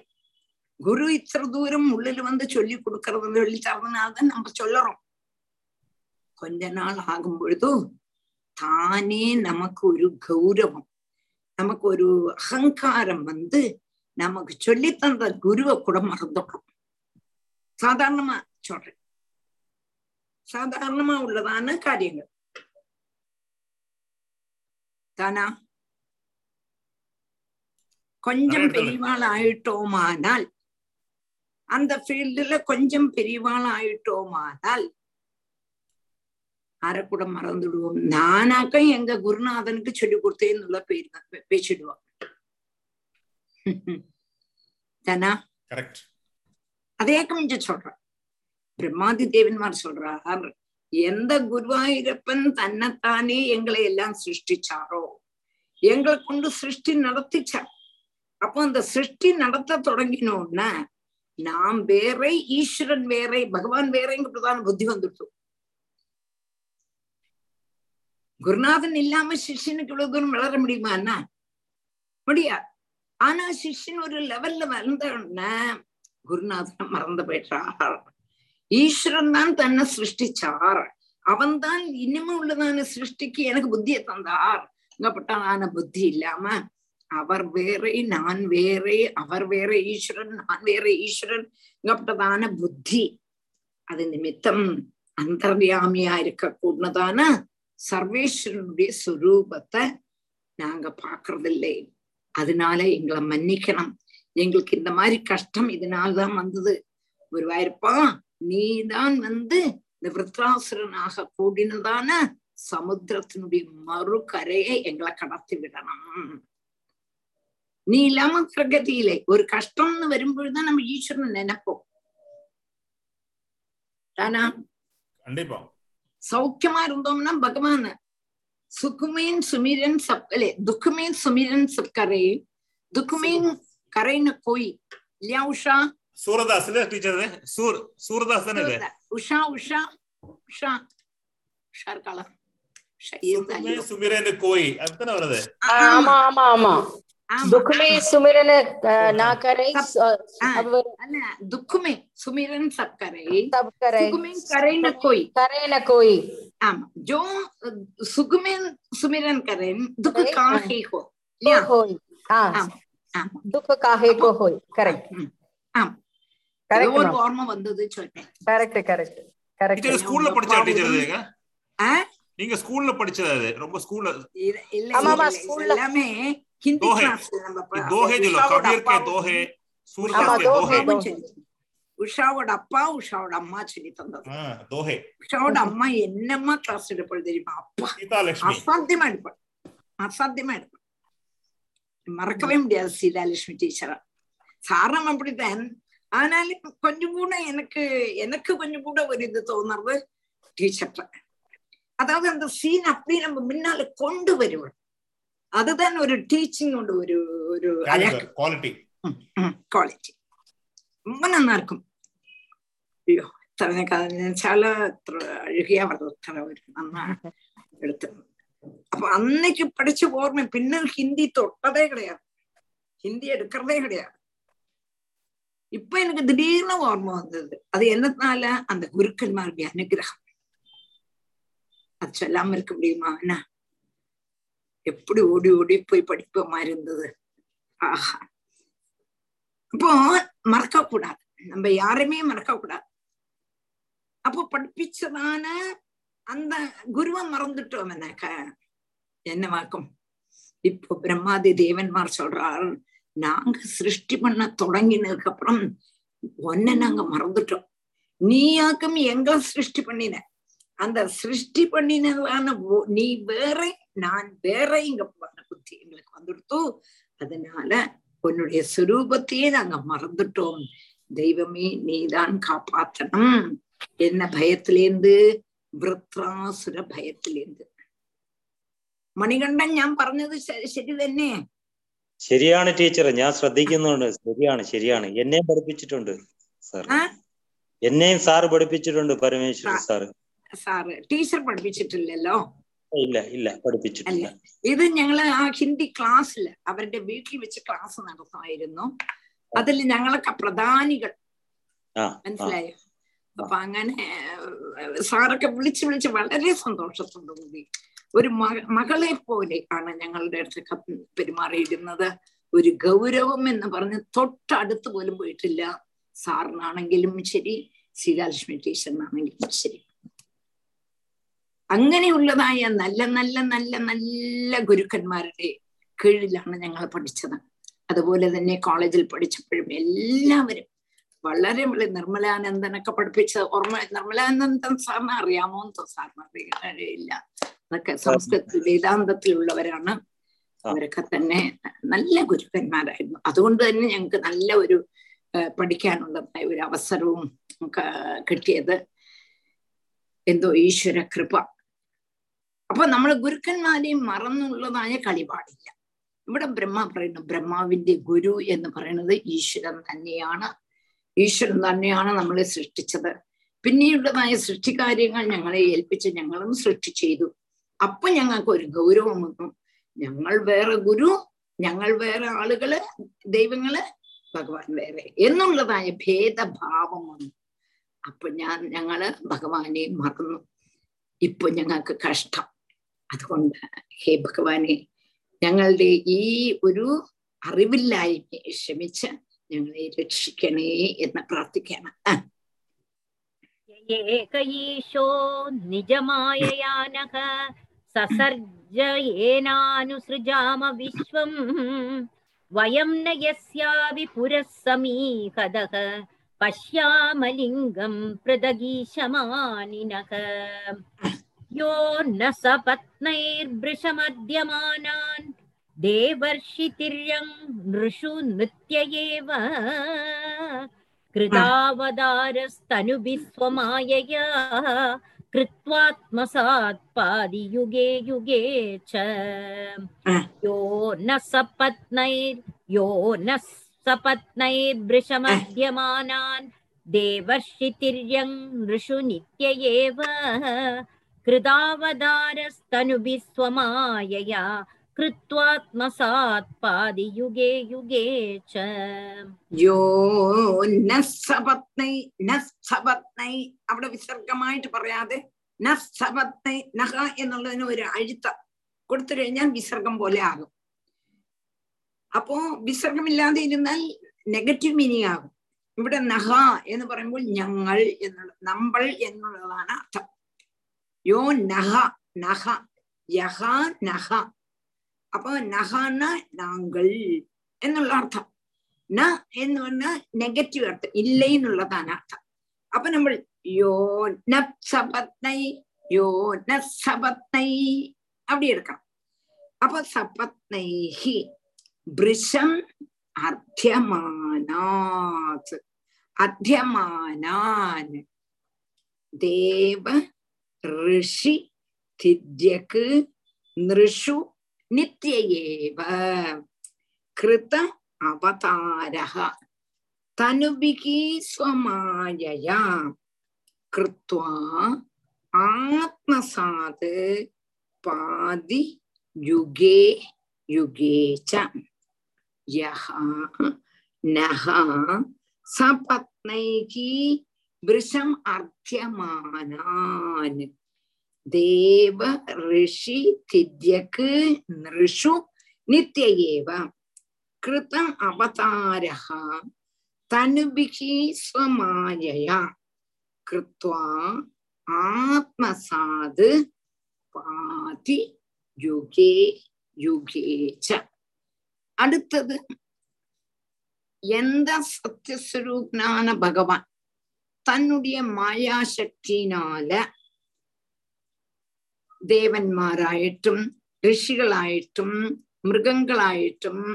குரு இத்திர தூரம் உள்ளில சொல்லி கொடுக்கறது சொல்லி தரதுனால்தான் நம்ம சொல்லறோம். கொஞ்ச நாள் ஆகும் பொழுது தானே நமக்கு ஒரு கௌரவம், நமக்கு ஒரு அகங்காரம் நமக்கு சொல்லித்தந்த குருவை கூட மறந்துடுறோம். சாதாரணமா சொல்றேன், சாதாரணமா உள்ளதான காரியங்கள் தானா. கொஞ்சம் பெரியவாள் ஆயிட்டோமானால், அந்த ஃபீல்டுல கொஞ்சம் பெரியவாள் ஆயிட்டோமானால் அரை கூட மறந்துடுவோம். நானாக்க எங்க குருநாதனுக்கு சொல்லி கொடுத்தேன்னு பேசிடுவான். அதே கொஞ்சம் சொல்ற பிரம்மாதி தேவன்மார் சொல்றார், எந்த குருவாயிரப்பன் தன்னைத்தானே எங்களை எல்லாம் சிருஷ்டிச்சாரோ, எங்களை கொண்டு சிருஷ்டி நடத்திச்சார். அப்போ அந்த சிருஷ்டி நடத்த தொடங்கினோம்னா நாம் வேற, ஈஸ்வரன் வேற, பகவான் வேறங்க பிரதான புத்தி வந்துட்டோம். குருநாதன் இல்லாம சிஷ்யனுக்கு இவ்வளவு தூரம் வளர முடியுமாண்ணா? முடியாது. ஆனா சிஷ்யன் ஒரு லெவல்ல வளர்ந்தோன்னா குருநாதனை மறந்து போயிட்டார். ஈஸ்வரன் தான் தன்னை சிருஷ்டிச்சார், அவன் தான் இனிமும் உள்ளதான சிருஷ்டிக்கு எனக்கு புத்தியை தந்தார். இங்கப்பட்டான புத்தி இல்லாம அவர் வேறே, நான் வேறே, அவர் வேற ஈஸ்வரன், நான் வேற ஈஸ்வரன் இங்கப்பட்டதான புத்தி. அது நிமித்தம் அந்தர்யாமியா இருக்க கூடதான சர்வேஸ்வரனுடைய சுரூபத்தை நாங்க பாக்குறதில்லை. அதனால எங்களை மன்னிக்கணும். எங்களுக்கு இந்த மாதிரி கஷ்டம் இதனால்தான் வந்தது. குருவாயிருப்பா, நீதான் இந்த விருத்ராசுரனாக கூடினதான சமுத்திரத்தினுடைய மறு கரையை எங்களை கடத்தி விடணும். நீ இல்லாம பிரகதியிலே ஒரு கஷ்டம்னு வரும்பொழுதுதான் நம்ம ஈஸ்வரன் நினைப்போம். தானா கண்டிப்பா சௌக்கியமா இருந்தோம்னா பகவான சுக்குமேன் சுமீரன் சப்கலே, துக்குமேன் சுமீரன் சப்கரே, துக்குமேன் கரைன்னு கோய் இல்லையா? உஷா சூரதாஸ் இல்ல டீச்சர், சூரதாஸ் தானே உஷா உஷா உஷா உஷா இருக்காளா? சுமீரன் கோய் அதுதானே வருது. ஆமா ஆமா ஆமா. துக்குமே சுமிரன் நாகரை அல்ல, துக்குமே சுமிரன் சப்கரை சப்கரை கரைன கோய் கரைன கோய். ஆமா, ஜோ சுகுமேன் சுமிரன் கரேன் துக்கு காஹே கோ லியா ஹோய். ஆமா, துக்கு காஹே கோ ஹோய். கரெக்ட். ஆமா கரெக்ட். ஒரு ஃபார்ம் வந்தது சொல்றேன். Correct correct correct. டீச்சர் ஸ்கூல்ல படிச்ச டீச்சர் இதுங்க. நீங்க ஸ்கூல்ல படிச்சது அது ரொம்ப ஸ்கூல்ல இல்ல? ஆமாமா, ஸ்கூல்ல எல்லாமே हिंदी क्लास में दोहे जो कबीर के दोहे सूरदास के दोहे उषाவோட அப்பா உஷாவோட அம்மா சொல்லி தந்தது दोहे. உஷாவோட அம்மா என்னம்மா கிளாஸ் எடுப்பது தெரியுமா? அப்பா அசாத்தியமா எடுப்பாள். மறக்கவே முடியாது சீதாலட்சுமி டீச்சரா. காரணம் அப்படித்தான். ஆனாலும் கொஞ்சம் கூட எனக்கு கொஞ்சம் கூட ஒரு இது தோணுறது டீச்சர். அதாவது அந்த சீன் அப்படியே நம்ம முன்னால கொண்டு வருவோம். அதுதான் ஒரு டீச்சிங்கோட ஒரு ஒரு குவாலிட்டி குவாலிட்டி ரொம்ப நல்லா இருக்கும். ஐயோ தவணை நினைச்சாலும் அழுகையா வளர்த்தவா எடுத்து. அப்ப அன்னைக்கு படிச்ச ஓர்மை பின்னல் ஹிந்தி தொட்டதே கிடையாது, ஹிந்தி எடுக்கிறதே கிடையாது. இப்ப எனக்கு திடீர்னு ஓர்மை வந்தது. அது என்னத்தினால அந்த குருக்கன்மாருடைய அனுகிரகம். அது சொல்லாம இருக்க முடியுமா? என்ன எப்படி ஓடி ஓடி போய் படிப்பமா இருந்தது. ஆஹா, அப்போ மறக்க கூடாது, நம்ம யாருமே மறக்க கூடாது. அப்போ படிப்பிச்சதான அந்த குருவை மறந்துட்டோம். என்னவாக்கும் இப்போ பிரம்மாதி தேவன்மார் சொல்றாரு, நாங்க சிருஷ்டி பண்ண தொடங்கினதுக்கு அப்புறம் ஒன்ன நாங்க மறந்துட்டோம். நீயாக்கும் எங்களை சிருஷ்டி பண்ணின, அந்த சிருஷ்டி பண்ணினதான நீ வேற நான் வேற இங்க போன புத்தி எங்களுக்கு வந்துடுத்து. அதனால உன்னுடைய சுரூபத்தையே நாங்க மறந்துட்டோம். தெய்வமே நீதான் காப்பாற்றணும் என்ன பயத்திலேந்து, விருத்ராசுர பயத்திலேந்து. മണികണ്ഠൻ ഞാൻ പറഞ്ഞത് ശരി തന്നെ. ശരിയാണ് ടീച്ചർ, ഞാൻ ശ്രദ്ധിക്കുന്നുണ്ട്. ശരിയാണ് എന്നെയും പഠിപ്പിച്ചിട്ടുണ്ട് സാർ, എന്നെയും സാറ് പഠിപ്പിച്ചിട്ടുണ്ട്. പരമേശ്വരൻ സാറ് ടീച്ചർ പഠിപ്പിച്ചിട്ടില്ലല്ലോ? ഇല്ല പഠിപ്പിച്ചിട്ടില്ല. ഇത് ഞങ്ങള് ആ ഹിന്ദി ക്ലാസ്സിൽ അവരുടെ വീട്ടിൽ വെച്ച് ക്ലാസ് നടത്തുമായിരുന്നു. അതിൽ ഞങ്ങളൊക്കെ പ്രധാനികൾ മനസ്സിലായോ? അപ്പൊ അങ്ങനെ സാറൊക്കെ വിളിച്ച് വളരെ സന്തോഷത്തോടു കൂടി ഒരു മകളെ പോലെ ആണ് ഞങ്ങളുടെ അടുത്ത് പെരുമാറിയിരുന്നത്. ഒരു ഗൗരവം എന്ന് പറഞ്ഞ് തൊട്ടടുത്ത് പോലും പോയിട്ടില്ല. സാറിനാണെങ്കിലും ശരി, സീതാലക്ഷ്മി ടീച്ചറിനാണെങ്കിലും ശരി. അങ്ങനെയുള്ളതായ നല്ല നല്ല നല്ല നല്ല ഗുരുക്കന്മാരുടെ കീഴിലാണ് ഞങ്ങൾ പഠിച്ചത്. അതുപോലെ തന്നെ കോളേജിൽ പഠിച്ചപ്പോഴും എല്ലാവരും വളരെ വളരെ നിർമ്മലാനന്ദനൊക്കെ പഠിപ്പിച്ച ഓർമ്മ. നിർമ്മലാനന്ദൻ സാറിന് അറിയാമോ? സാറിന് അറിയില്ല. അതൊക്കെ സംസ്കൃത വേദാന്തത്തിലുള്ളവരാണ്. അവരൊക്കെ തന്നെ നല്ല ഗുരുക്കന്മാരായിരുന്നു. അതുകൊണ്ട് തന്നെ ഞങ്ങൾക്ക് നല്ല ഒരു പഠിക്കാനുള്ളതായ ഒരു അവസരവും കിട്ടിയത്. എന്തോ ഈശ്വര കൃപ. അപ്പൊ നമ്മൾ ഗുരുക്കന്മാരെയും മറന്നുള്ളതായ കളിപാടില്ല. ഇവിടെ ബ്രഹ്മ പറയുന്നു, ബ്രഹ്മാവിന്റെ ഗുരു എന്ന് പറയുന്നത് ഈശ്വരൻ തന്നെയാണ്. ഈശ്വരൻ തന്നെയാണ് നമ്മളെ സൃഷ്ടിച്ചത്. പിന്നെയുള്ളതായ സൃഷ്ടികാര്യങ്ങൾ ഞങ്ങളെ ഏൽപ്പിച്ച് ഞങ്ങളും സൃഷ്ടി ചെയ്തു. അപ്പൊ ഞങ്ങൾക്ക് ഒരു ഗൗരവം വന്നു. ഞങ്ങൾ വേറെ ഗുരു, ഞങ്ങൾ വേറെ ആളുകള്, ദൈവങ്ങള്, ഭഗവാൻ വേറെ എന്നുള്ളതായ ഭേദഭാവം വന്നു. അപ്പൊ ഞങ്ങള് ഭഗവാനെ മറന്നു. ഇപ്പൊ ഞങ്ങൾക്ക് കഷ്ടം. അതുകൊണ്ട് ഹേ ഭഗവാനെ, ഞങ്ങളുടെ ഈ ഒരു അറിവില്ലായ്മയെ ക്ഷമിച്ച് ഞങ്ങളെ രക്ഷിക്കണേ എന്ന് പ്രാർത്ഥിക്കണം. ഏകൈശോ നിജമായയാനഃ സസർജയേനാനുസൃജാമ വിശ്വം വയം ന യസ്യാവി പുരസ്സമീഹതഃ പശ്യാമ ലിംഗം പ്രദഗീശമാനിനഃ യോ ന സപത്നൈർവൃഷമദ്യമാനാൻ ദേവർഷി തിര്യങ് നൃഷു നൃത്യയേവ ൃതാവതാരസ്തനുഭിസ്വമായയാ കൃത്വാത്മസാത് പാദിയുഗേ യുഗേ ച യോ ന സപത്നൈർവൃഷമദ്യമാനാൻ ദേവർഷി തിര്യങ് നൃഷു നിത്യയേവ കൃതാവതാരസ്തനുഭിസ്വമായയാ കൃത്വാത്മസാത് പാദിയുഗേ യുഗേ ച യോ നസ്സപത്നൈ നസ്സപത്നൈ. അവിടെ വിസർഗമായിട്ട് പറയാതെ നസ്സപത്നൈ നഹ എന്നുള്ളതിന് ഒരു അഴുത്ത കൊടുത്തു കഴിഞ്ഞാൽ വിസർഗം പോലെ ആകും. അപ്പോ വിസർഗമില്ലാതെ ഇരുന്നാൽ നെഗറ്റീവ് മീനിങ് ആകും. ഇവിടെ നഹ എന്ന് പറയുമ്പോൾ ഞങ്ങൾ എന്നുള്ള നമ്മൾ എന്നുള്ളതാണ് അർത്ഥം. യോ നഹ നഹ യഹ നഹ. അപ്പൊ നഹാന നാങ്കൾ എന്നുള്ള അർത്ഥം. ന എന്ന് പറഞ്ഞ നെഗറ്റീവ് അർത്ഥം, ഇല്ലെന്നുള്ളതാണ് അർത്ഥം. അപ്പൊ നമ്മൾ യോ നൈ യോ നൈ അവിടെ എടുക്കണം. അപ്പൊ സപത്നൈഹി பிரிஷம் அர்த்தியமானாத் அர்த்தியமானான் தேவ ரிஷி தித்யக்கு நிருஷு நித்யேவ கிருத அவதாரஹ தனுபிகி ஸ்வமாயயா கிருத்வா ஆத்மசாத் பாதி யுகே யுகேச்ச யஹா நஹா சபத்னைகி விருஷம் அர்த்தியமானான் தேவ ரிஷி தித்யக்கு நிருஷு நித்யேவ கிருதம் அவதாரஹா தனுபிகி ஸ்வமாயயா கிருத்வா ஆத்மசாது பாதி யுகே யுகேச்ச. அடுத்தது எந்த சத்தியஸ்வரூபனான பகவான் தன்னுடைய மாயா சக்தியினால தேவன்மாராயிட்டும் ரிஷிகளாயிட்டும் மிருகங்களாயிட்டும்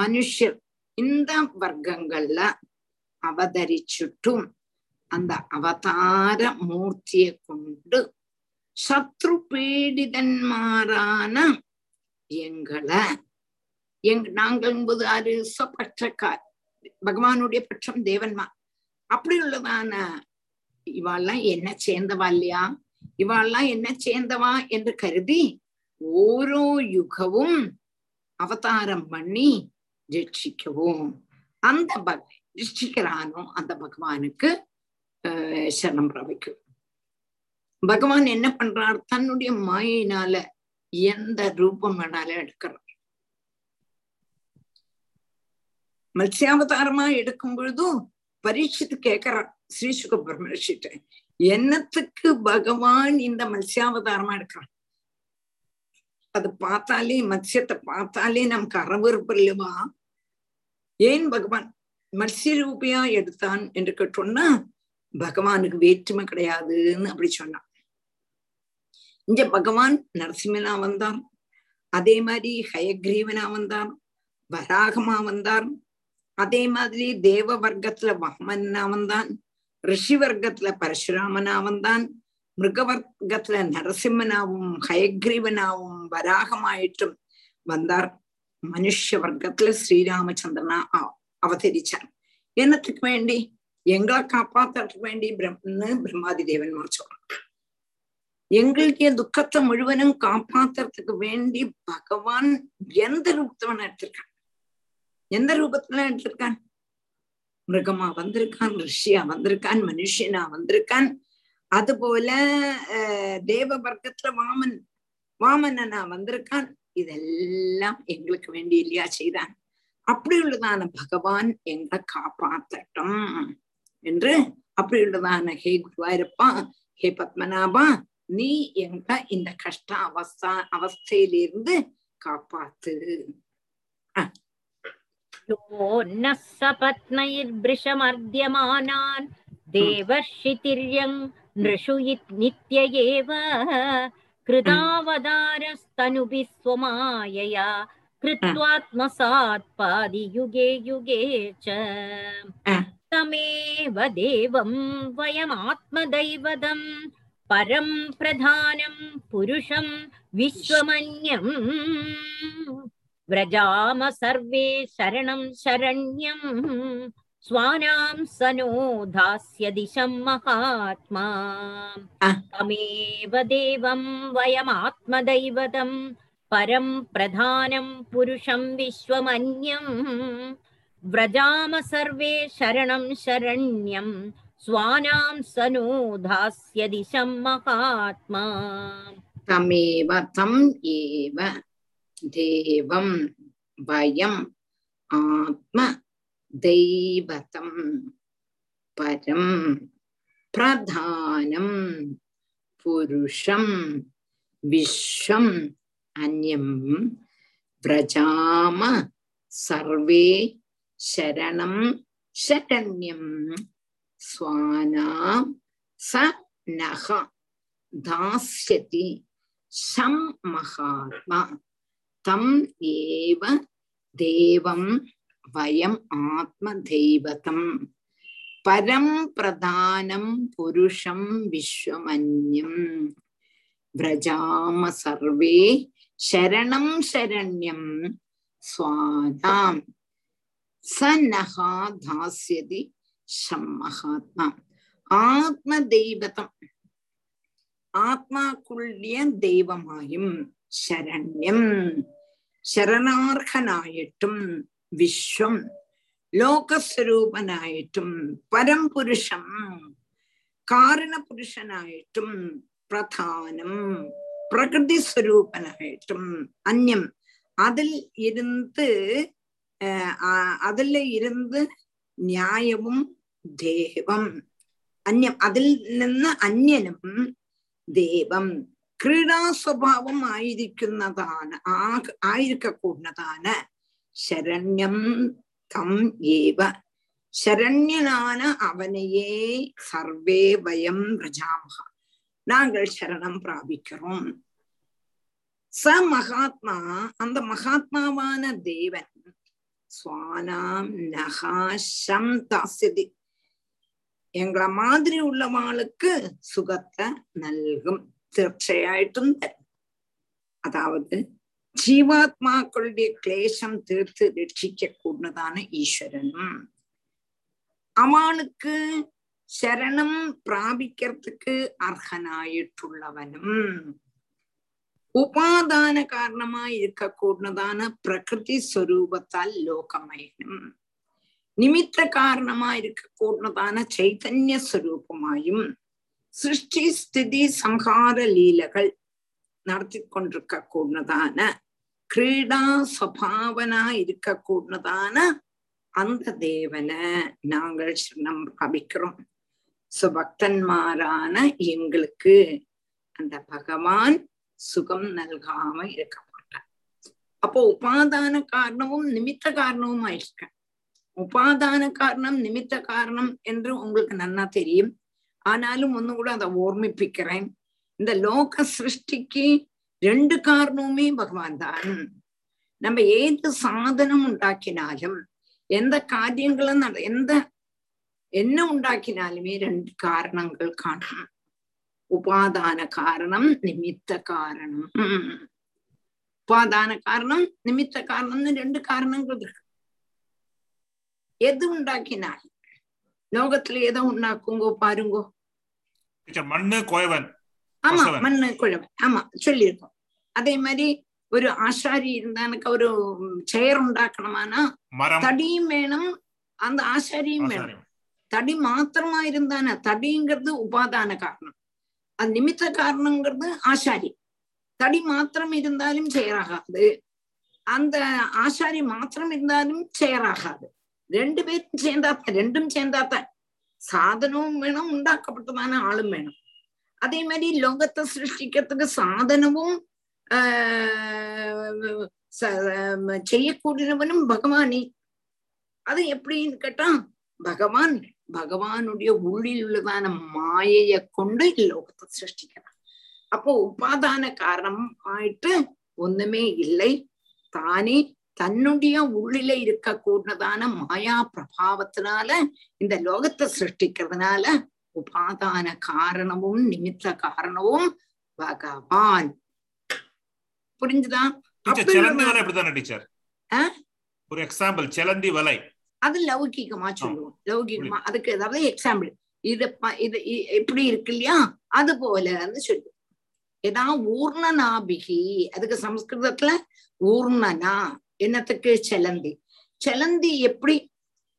மனுஷர் இந்த வர்க்கங்கள்ல அவதரிச்சுட்டும் அந்த அவதார மூர்த்தியை கொண்டு சத்ரு பீடிதன்மாரான எங்களை நாங்கள் என்பது ஆறு பற்றக்கார் பகவானுடைய பட்சம் தேவன்மா அப்படி உள்ளதான இவாள்லாம் என்ன சேர்ந்தவா இல்லையா, இவாள்லாம் என்ன சேர்ந்தவா என்று கருதி ஓரோ யுகவும் அவதாரம் பண்ணி ரட்சிக்கவும் அந்த ரட்சிக்கிறானோ அந்த பகவானுக்கு சரணம் பிரபிக்கும். பகவான் என்ன பண்றார், தன்னுடைய மாயினால எந்த ரூபமானால எடுக்கிறார். மத்ஸ்யாவதாரமா எடுக்கும் பொழுதும் பரீட்சித்து கேட்கிறார் ஸ்ரீ சுக பிரம்மர்ஷிட்ட, என்னத்துக்கு பகவான் இந்த மத்ஸ்யாவதாரமா எடுக்கிறான்? அது பார்த்தாலே மத்ஸ்யத்தை பார்த்தாலே நமக்கு அறவெறுப்பு இல்லவா, ஏன் பகவான் மத்ஸ்ய ரூபியா எடுத்தான் என்று கேட்டோம்னா பகவானுக்கு வேற்றுமை கிடையாதுன்னு அப்படி சொன்னான். இங்க பகவான் நரசிம்மனா வந்தார், அதே மாதிரி ஹயக்ரீவனா வந்தார், வராகமா வந்தார், அதே மாதிரி தேவ வர்க்கத்துல வாமனா வந்தான், ரிஷி வர்க்கத்துல பரசுராமனா வந்தான், மிருக வர்க்கத்துல நரசிம்மனாவும் ஹயக்ரீவனாவும் வராகமாயிட்டும் வந்தார், மனுஷ வர்க்கத்துல ஸ்ரீராமச்சந்திரனா அவதரிச்சார். என்னத்துக்கு வேண்டி? எங்களை காப்பாத்துறதுக்கு வேண்டி பிரம்மாதி தேவன்மார் சொல்றார். எங்களுடைய துக்கத்தை முழுவதும் காப்பாத்துறதுக்கு வேண்டி பகவான் எந்த ரூபத்தவன் எடுத்திருக்கான், எந்த ரூபத்துல எடுத்திருக்கான்? மிருகமா வந்திருக்கான், ரிஷியா வந்திருக்கான், மனுஷனா வந்திருக்கான், அதுபோல தேவ வர்க்கத்துல வாமனனா வந்திருக்கான். இதெல்லாம் எங்களுக்கு வேண்டி இல்லையா செய்தான். அப்படி உள்ளதான பகவான் எங்களை காப்பாத்தட்டும் என்று அப்படி உள்ளதான ஹே குருவாயிருப்பா, ஹே பத்மநாபா, நீ எங்களை இந்த கஷ்ட அவஸ்தையிலிருந்து காப்பாத்து. தமேவ தேவம் வயம் ஆத்மதைவதம் பரம் பிரதானம் புருஷம் விஸ்வமன்யம் விரஜாம சர்வே சரணம் சரண்யம் ஸ்வானாம் சனோ தாஸ்யதி சம் மகாத்மா. தமேவ தேவம் வயம் ஆத்மதைவதம் பரம் பிரதானம் புருஷம் விஸ்வமன்யம் விரஜாம சர்வே சரணம் சரண்யம் ஸ்வானாம் சனோ தாஸ்யதி சம் மகாத்மா. தமேவ தம் ஏவ தேவம் வயம் ஆத்ம தெய்வதம் பரம் பிரதானம் புருஷம் விஸ்வம் அன்யம் விரஜாம சர்வே சரணம் சரண்யம் ஸ்வானாம் சனஹ தாஸ்யதி சம் மகாத்மா. தம் ஏவ தேவம் வயம் ஆத்ம தெய்வதம் பரம் பிரதானம் புருஷம் விஸ்வமன்யம் விரஜாம சர்வே சரணம் சரண்யம் ஸ்வாதாம் சன்னஹா தாஸ்யதி சம்மஹாத்மா. ஆத்ம தெய்வதம் ஆத்மாக்குள்ளிய தெய்வமாயும் சரண்யம் சரணார்கனாயட்டும் விஸ்வம் லோகஸ்வரூபனாயட்டும் பரம்புருஷம் காரண புருஷனாயட்டும் பிரதானம் பிரகிருதி ஸ்வரூபனாயட்டும் அன்யம் அதில் இருந்து அதுல இருந்து நியாயமும் தேவம் அன்யம் அதில் നിന്ന് അന്യനും ദേവം ക്രീഡാ സ്വഭാവം ആയിരിക്കുന്നതാണ് ശരണ്യം തം ഏവ ശരണ്യനാണ് അവനെയേ സർവേ വയം വ്രജാമഹ നാങ്കൾ ശരണം പ്രാപിക്കും. സ മഹാത്മാ അന്ത മഹാത്മാവാന ദേവൻ സ്വാനാം നഹാശം താസ്യതി எங்களை மாதிரி உள்ளவாளுக்கு சுகத்தை நல்கும், தீர்ச்சையாயிட்டும் தரும். அதாவது ஜீவாத்மாக்களுடைய கிளேசம் தீர்த்து ரட்சிக்க கூடதான ஈஸ்வரனும் அவனுக்கு சரணம் பிராபிக்கிறதுக்கு அர்ஹனாயிட்டுள்ளவனும் உபாதான காரணமாய் இருக்க கூடதான பிரகிருதி ஸ்வரூபத்தால் லோகமயனும் நிமித்த காரணமாய் இருக்க கூடதான சைதன்ய ஸ்வரூபமாயும் சிருஷ்டி ஸ்திதி சம்ஹார லீலகள் நடத்தி கொண்டிருக்க கூடதான கிரீடா ஸ்வபாவனா இருக்க கூடதான அந்த தேவனை நாங்கள் சரணம் பிராபிக்கிறோம். சுபக்தன்மாரான எங்களுக்கு அந்த பகவான் சுகம் நல்காம இருக்க மாட்டான். அப்போ உபாதான காரணமும் நிமித்த காரணமும் ஆயிருக்க. உபாதான காரணம் நிமித்த காரணம் என்று உங்களுக்கு நன்னா தெரியும். ஆனாலும் ஒண்ணு கூட அதை ஓர்மிப்பிக்கிறேன். இந்த லோக சிருஷ்டிக்கு ரெண்டு காரணமுமே பகவான் தான். நம்ம ஏது சாதனம் உண்டாக்கினாலும் எந்த காரியங்களும் எந்த என்ன உண்டாக்கினாலுமே ரெண்டு காரணங்கள் காணும். உபாதான காரணம் நிமித்த காரணம். உபாதான காரணம் நிமித்த காரணம்னு ரெண்டு காரணங்கள் இருக்கு. எது உண்டாக்கினார் லோகத்துல எதோ உண்டாக்குங்கோ பாருங்கோ, மண்ணு குழவன். ஆமா, மண்ணு குழவன். ஆமா, சொல்லியிருக்கோம். அதே மாதிரி ஒரு ஆசாரி இருந்தானுக்கு ஒரு சேர் உண்டாக்கணுமானா தடியும் வேணும், அந்த ஆசாரியும் வேணும். தடி மாத்திரமா இருந்தான, தடிங்கிறது உபாதான காரணம், அது நிமித்த காரணங்கிறது ஆசாரி. தடி மாத்திரம் இருந்தாலும் சேராகாது, அந்த ஆசாரி மாத்திரம் இருந்தாலும் சேராகாது. ரெண்டு பேரும் சேர்ந்தாத்த, ரெண்டும் சேர்ந்தாத்த சாதனமும் வேணும், உண்டாக்கப்பட்டதான ஆளும் வேணும். அதே மாதிரி லோகத்தை சிருஷ்டிக்கிறதுக்கு சாதனமும் செய்யக்கூடியவனும் பகவானே. அது எப்படின்னு கேட்டா பகவான் பகவானுடைய உள்ளில் உள்ளதான மாயைய கொண்டு லோகத்தை சிருஷ்டிக்கிறான். அப்போ உபாதான காரணம் ஆயிட்டு ஒண்ணுமே இல்லை, தானே தன்னுடைய உள்ளில இருக்க கூடதான மாயா பிரபாவத்தினால இந்த லோகத்தை சிருஷ்டிக்கிறதுனால உபாதான காரணமும் நிமித்த காரணமும் பகவான். புரிஞ்சுதா? ஒரு எக்ஸாம்பிள் செலந்தி வலை, அது லௌகிகமா சொல்லுவோம். லௌகிகமா அதுக்கு ஏதாவது எக்ஸாம்பிள் இது இது எப்படி இருக்கு இல்லையா, அது போலன்னு சொல்லுவோம். ஏதா ஊர்ணனாபிகி, அதுக்கு சம்ஸ்கிருதத்துல ஊர்ணனா என்னத்துக்கு செலந்தி. செலந்தி எப்படி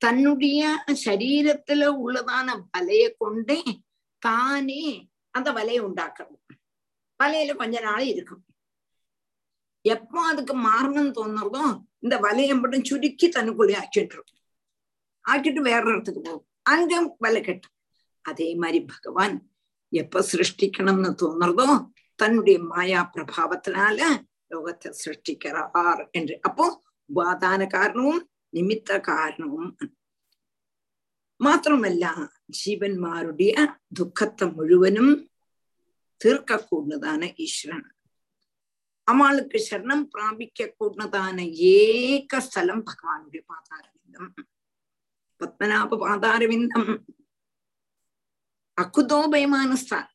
தன்னுடைய சரீரத்துல உள்ளதான வலைய கொண்டே தானே அந்த வலையை உண்டாக்கணும். வலையில கொஞ்ச நாள் இருக்கும், எப்போ அதுக்கு மாறணும்னு தோணுறதோ இந்த வலையை மட்டும் சுருக்கி தன்னுக்குள்ளே ஆக்கிட்டு வேற இடத்துக்கு போகும், அங்க வலை கட்டும். அதே மாதிரி பகவான் எப்ப சிருஷ்டிக்கணும்னு தோணுறதோ தன்னுடைய மாயா பிரபாவத்தினால லோகத்தை சிருஷ்டிக்கிறார் என்று. அப்போ உபாதான காரணமும் நிமித்த காரணமும் മാത്രമല്ല ജീവന്മാരുടെ ദുഃഖത്തെ മുഴുവനും തീർക്ക കൂടുന്നതാണ് ഈശ്വരൻ. அவளுக்கு சரணம் பிராபிக்க கூடதான ஏக ஸ்தலம் பகவானுடைய பாதாரவிந்தம், பத்மநாப பாதாரவிந்தம். அக்குதோ பயமான ஸ்தான்.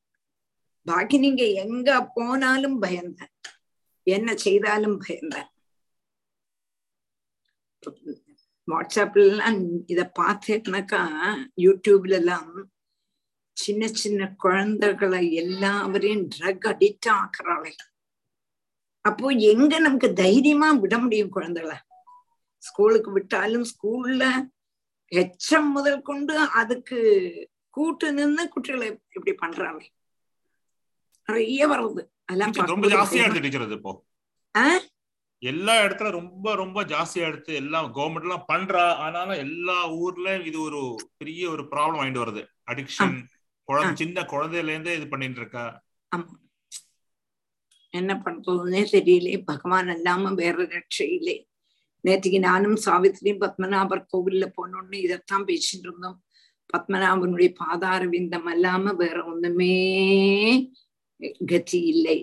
பாக்கி நீங்க எங்க போனாலும் பயந்த, என்ன செய்தாலும் பயந்த. வாட்ஸ்அப்ல எல்லாம் இத பார்த்தேன்னாக்கா, யூடியூப்ல எல்லாம் சின்ன சின்ன குழந்தைகளை எல்லாவரையும் ட்ரக் அடிக்ட் ஆக்குறாளே. அப்போ எங்க நமக்கு தைரியமா விட முடியும்? குழந்தைகளை ஸ்கூலுக்கு விட்டாலும் ஸ்கூல்ல எச்சம் முதல் கொண்டு அதுக்கு கூட்டு நின்று குட்டிகளை இப்படி பண்றாங்க, நிறைய வருது. அதெல்லாம் எல்லா இடத்துல ரொம்ப ரொம்ப ஜாஸ்தியா எடுத்து எல்லாம் கவர்மெண்ட் எல்லாம் பண்றா. ஆனாலும் எல்லா ஊர்லயும் இது ஒரு பெரிய ஒரு ப்ராப்ளம் ஆயிட்டு வருது. அடிக்ஷன், சின்ன குழந்தையில இருந்தே இது பண்ணிட்டு இருக்கா. என்ன பண்றதுன்னே தெரியலே. பகவான் இல்லாம வேற ரட்சையிலே. நேற்றுக்கு நானும் சாவித்திரியும் பத்மநாபர் கோவில்ல போனோம்னு இதைத்தான் பேசிட்டு இருந்தோம். பத்மநாபனுடைய பாதாரவிந்தம் அல்லாம வேற ஒண்ணுமே கதி இல்லை.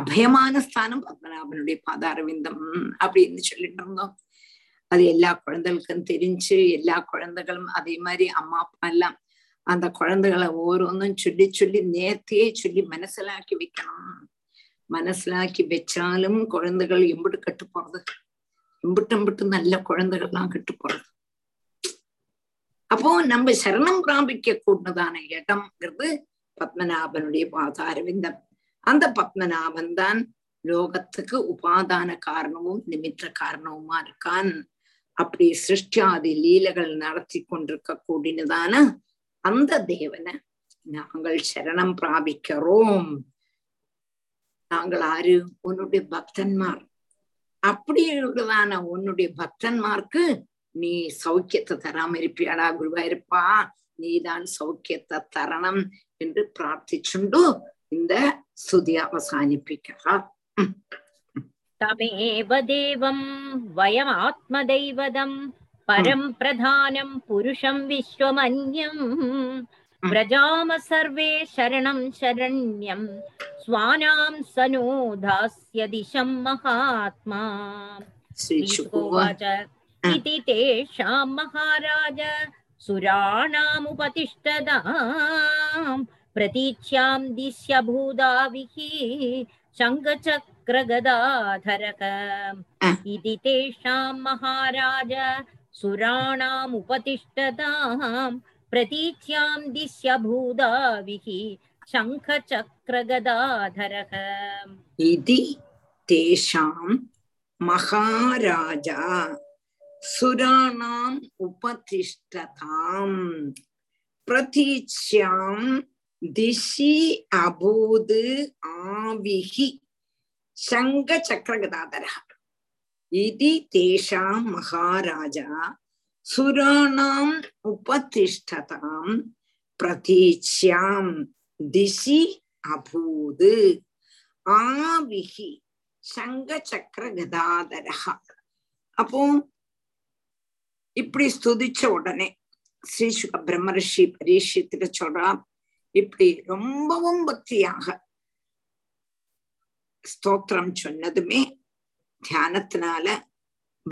அபயமான ஸ்தானம் பத்மநாபனுடைய பாதாரவிந்தம் அப்படின்னு சொல்லிட்டு இருந்தோம். அது எல்லா குழந்தைகளுக்கும் தெரிஞ்சு எல்லா குழந்தைகளும் அதே மாதிரி அம்மா அப்பா எல்லாம் அந்த குழந்தைகளை ஓரோன்னும் சொல்லி சொல்லி நேர்த்தியே சொல்லி மனசிலாக்கி வைக்கணும். மனசிலாக்கி வச்சாலும் குழந்தைகள் எம்பிட்டு கெட்டு போறது, எம்பிட்டு நல்ல குழந்தைகள்லாம் கெட்டு போறது. அப்போ நம்ம சரணம் பிராபிக்க கூடதான இடம்ங்கிறது பத்மநாபனுடைய பாதாரவிந்தம். அந்த பத்மநாபன் தான் லோகத்துக்கு உபாதான காரணமும் நிமித்த காரணமுமா இருக்கான். அப்படி சிருஷ்டியாதி லீலைகள் நடத்தி கொண்டிருக்க கூடினதான அந்த தேவனை நாங்கள் சரணம் பிராபிக்கிறோம். நாங்கள் ஆறு உன்னுடைய பக்தன்மார். அப்படிதான உன்னுடைய பக்தன்மார்க்கு நீ சௌக்கியத்தை தராம இருப்பியாடா குருவாயிருப்பா, நீதான் சௌக்கியத்தை தரணும் என்று பிரார்த்திச்சுண்டு இந்த ஸ்துதி அவசானிப்பிக்கிறார். தமேவ தேவம் வயம் ஆத்ம தெய்வதம் பரம் பிரதானம் புருஷம் விஸ்வமன்யம் பிரஜாம சர்வே சரணம் சரண்யம் ஸ்வானாம் சனோ தாஸ்யதிஷம் மகாத்மா ஸ்ரீசுகோவாச இதி தேஷாம் மகாராஜ சுராணாம் உபதிஷ்டதாம் பிரதீச்யாம் திஸ்ய பூதாவிஹி சங்கசக்ர கதாதரக இதி தேஷாம் மகாராஜ சுராணாம் உபதிஷ்டதாம் பிரதீச்யாம் திஸ்ய பூதாவிஹி சங்கசக்ர கதாதரக இதி தேஷாம் மகாராஜ சுராணாம் உபதிஷ்டதாம் பிரதீச்யாம் திஷி அபூது ஆவிஹி சங்க சக்கரகதாதர இதி தேஷாம் மகாராஜா சுராணாம் உபதிஷ்டதாம் பிரதீச்யாம் திஷி அபூது ஆவிஹி சங்க சக்கரகதாதர. அப்போ இப்படி ஸ்துதிச்ச உடனே ஸ்ரீசுக பிரம்மரிஷி பரீட்சித்துக்கு சொல்றா, இப்படி ரொம்பவும் பக்தியாக ஸ்தோத்திரம் சொன்னதுமே தியானத்தினால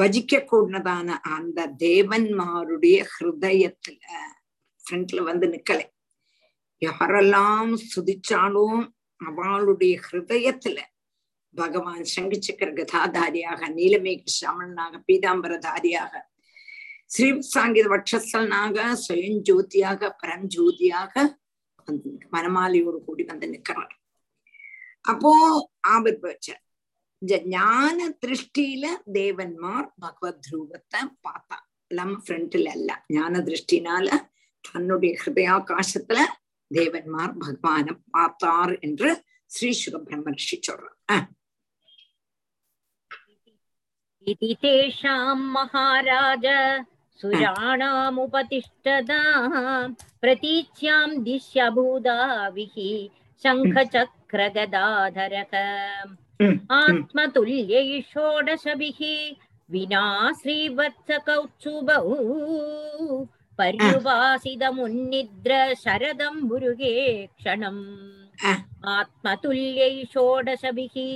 பஜிக்க கூடதான அந்த தேவன்மாருடைய ஹிருதயத்துல ஃப்ரண்ட்ல வந்து நிக்கலை. யாரெல்லாம் ஸ்துதிச்சாலும் அவளுடைய ஹிருதயத்துல பகவான் சங்கச்சக்கர கதாதாரியாக, நீலமேக சாமணனாக, பீதாம்பரதாரியாக, ஸ்ரீ சாங்கீத வட்சசலனாக, சுயஞ்சோதியாக, பரஞ்சோதியாக மனமாலையோடு கூடி வந்து நிற்கிறார். அப்போ அவர் போச்சார். இந்த ஞான திருஷ்டியில தேவன்மார் பகவத் ரூபத்தை பார்த்தா, எல்லாம் ஃப்ரண்ட்ல அல்ல, ஞான திருஷ்டினால தன்னுடைய ஹிருதயாகாசத்துல தேவன்மார் பகவான பார்த்தார் என்று ஸ்ரீ சுக பிரம்மர்ஷி சொல்றார். இதி தேஷாம் மகாராஜ சுராணாம் உபதிஷ்டதாம் பிரதீச்யாம் திஷ்ய பூதாவிஹி சங்க சக்ர கதாதரக ஆத்மதுல்யை ஷோடசபிஹி விநாஸ்ரீ வத்ஸ கௌத்சுபௌ பர்யுவாசிதமுன்னித்ர சரதம் முருகே க்ஷணம் ஆத்மதுல்யை ஷோடசபிஹி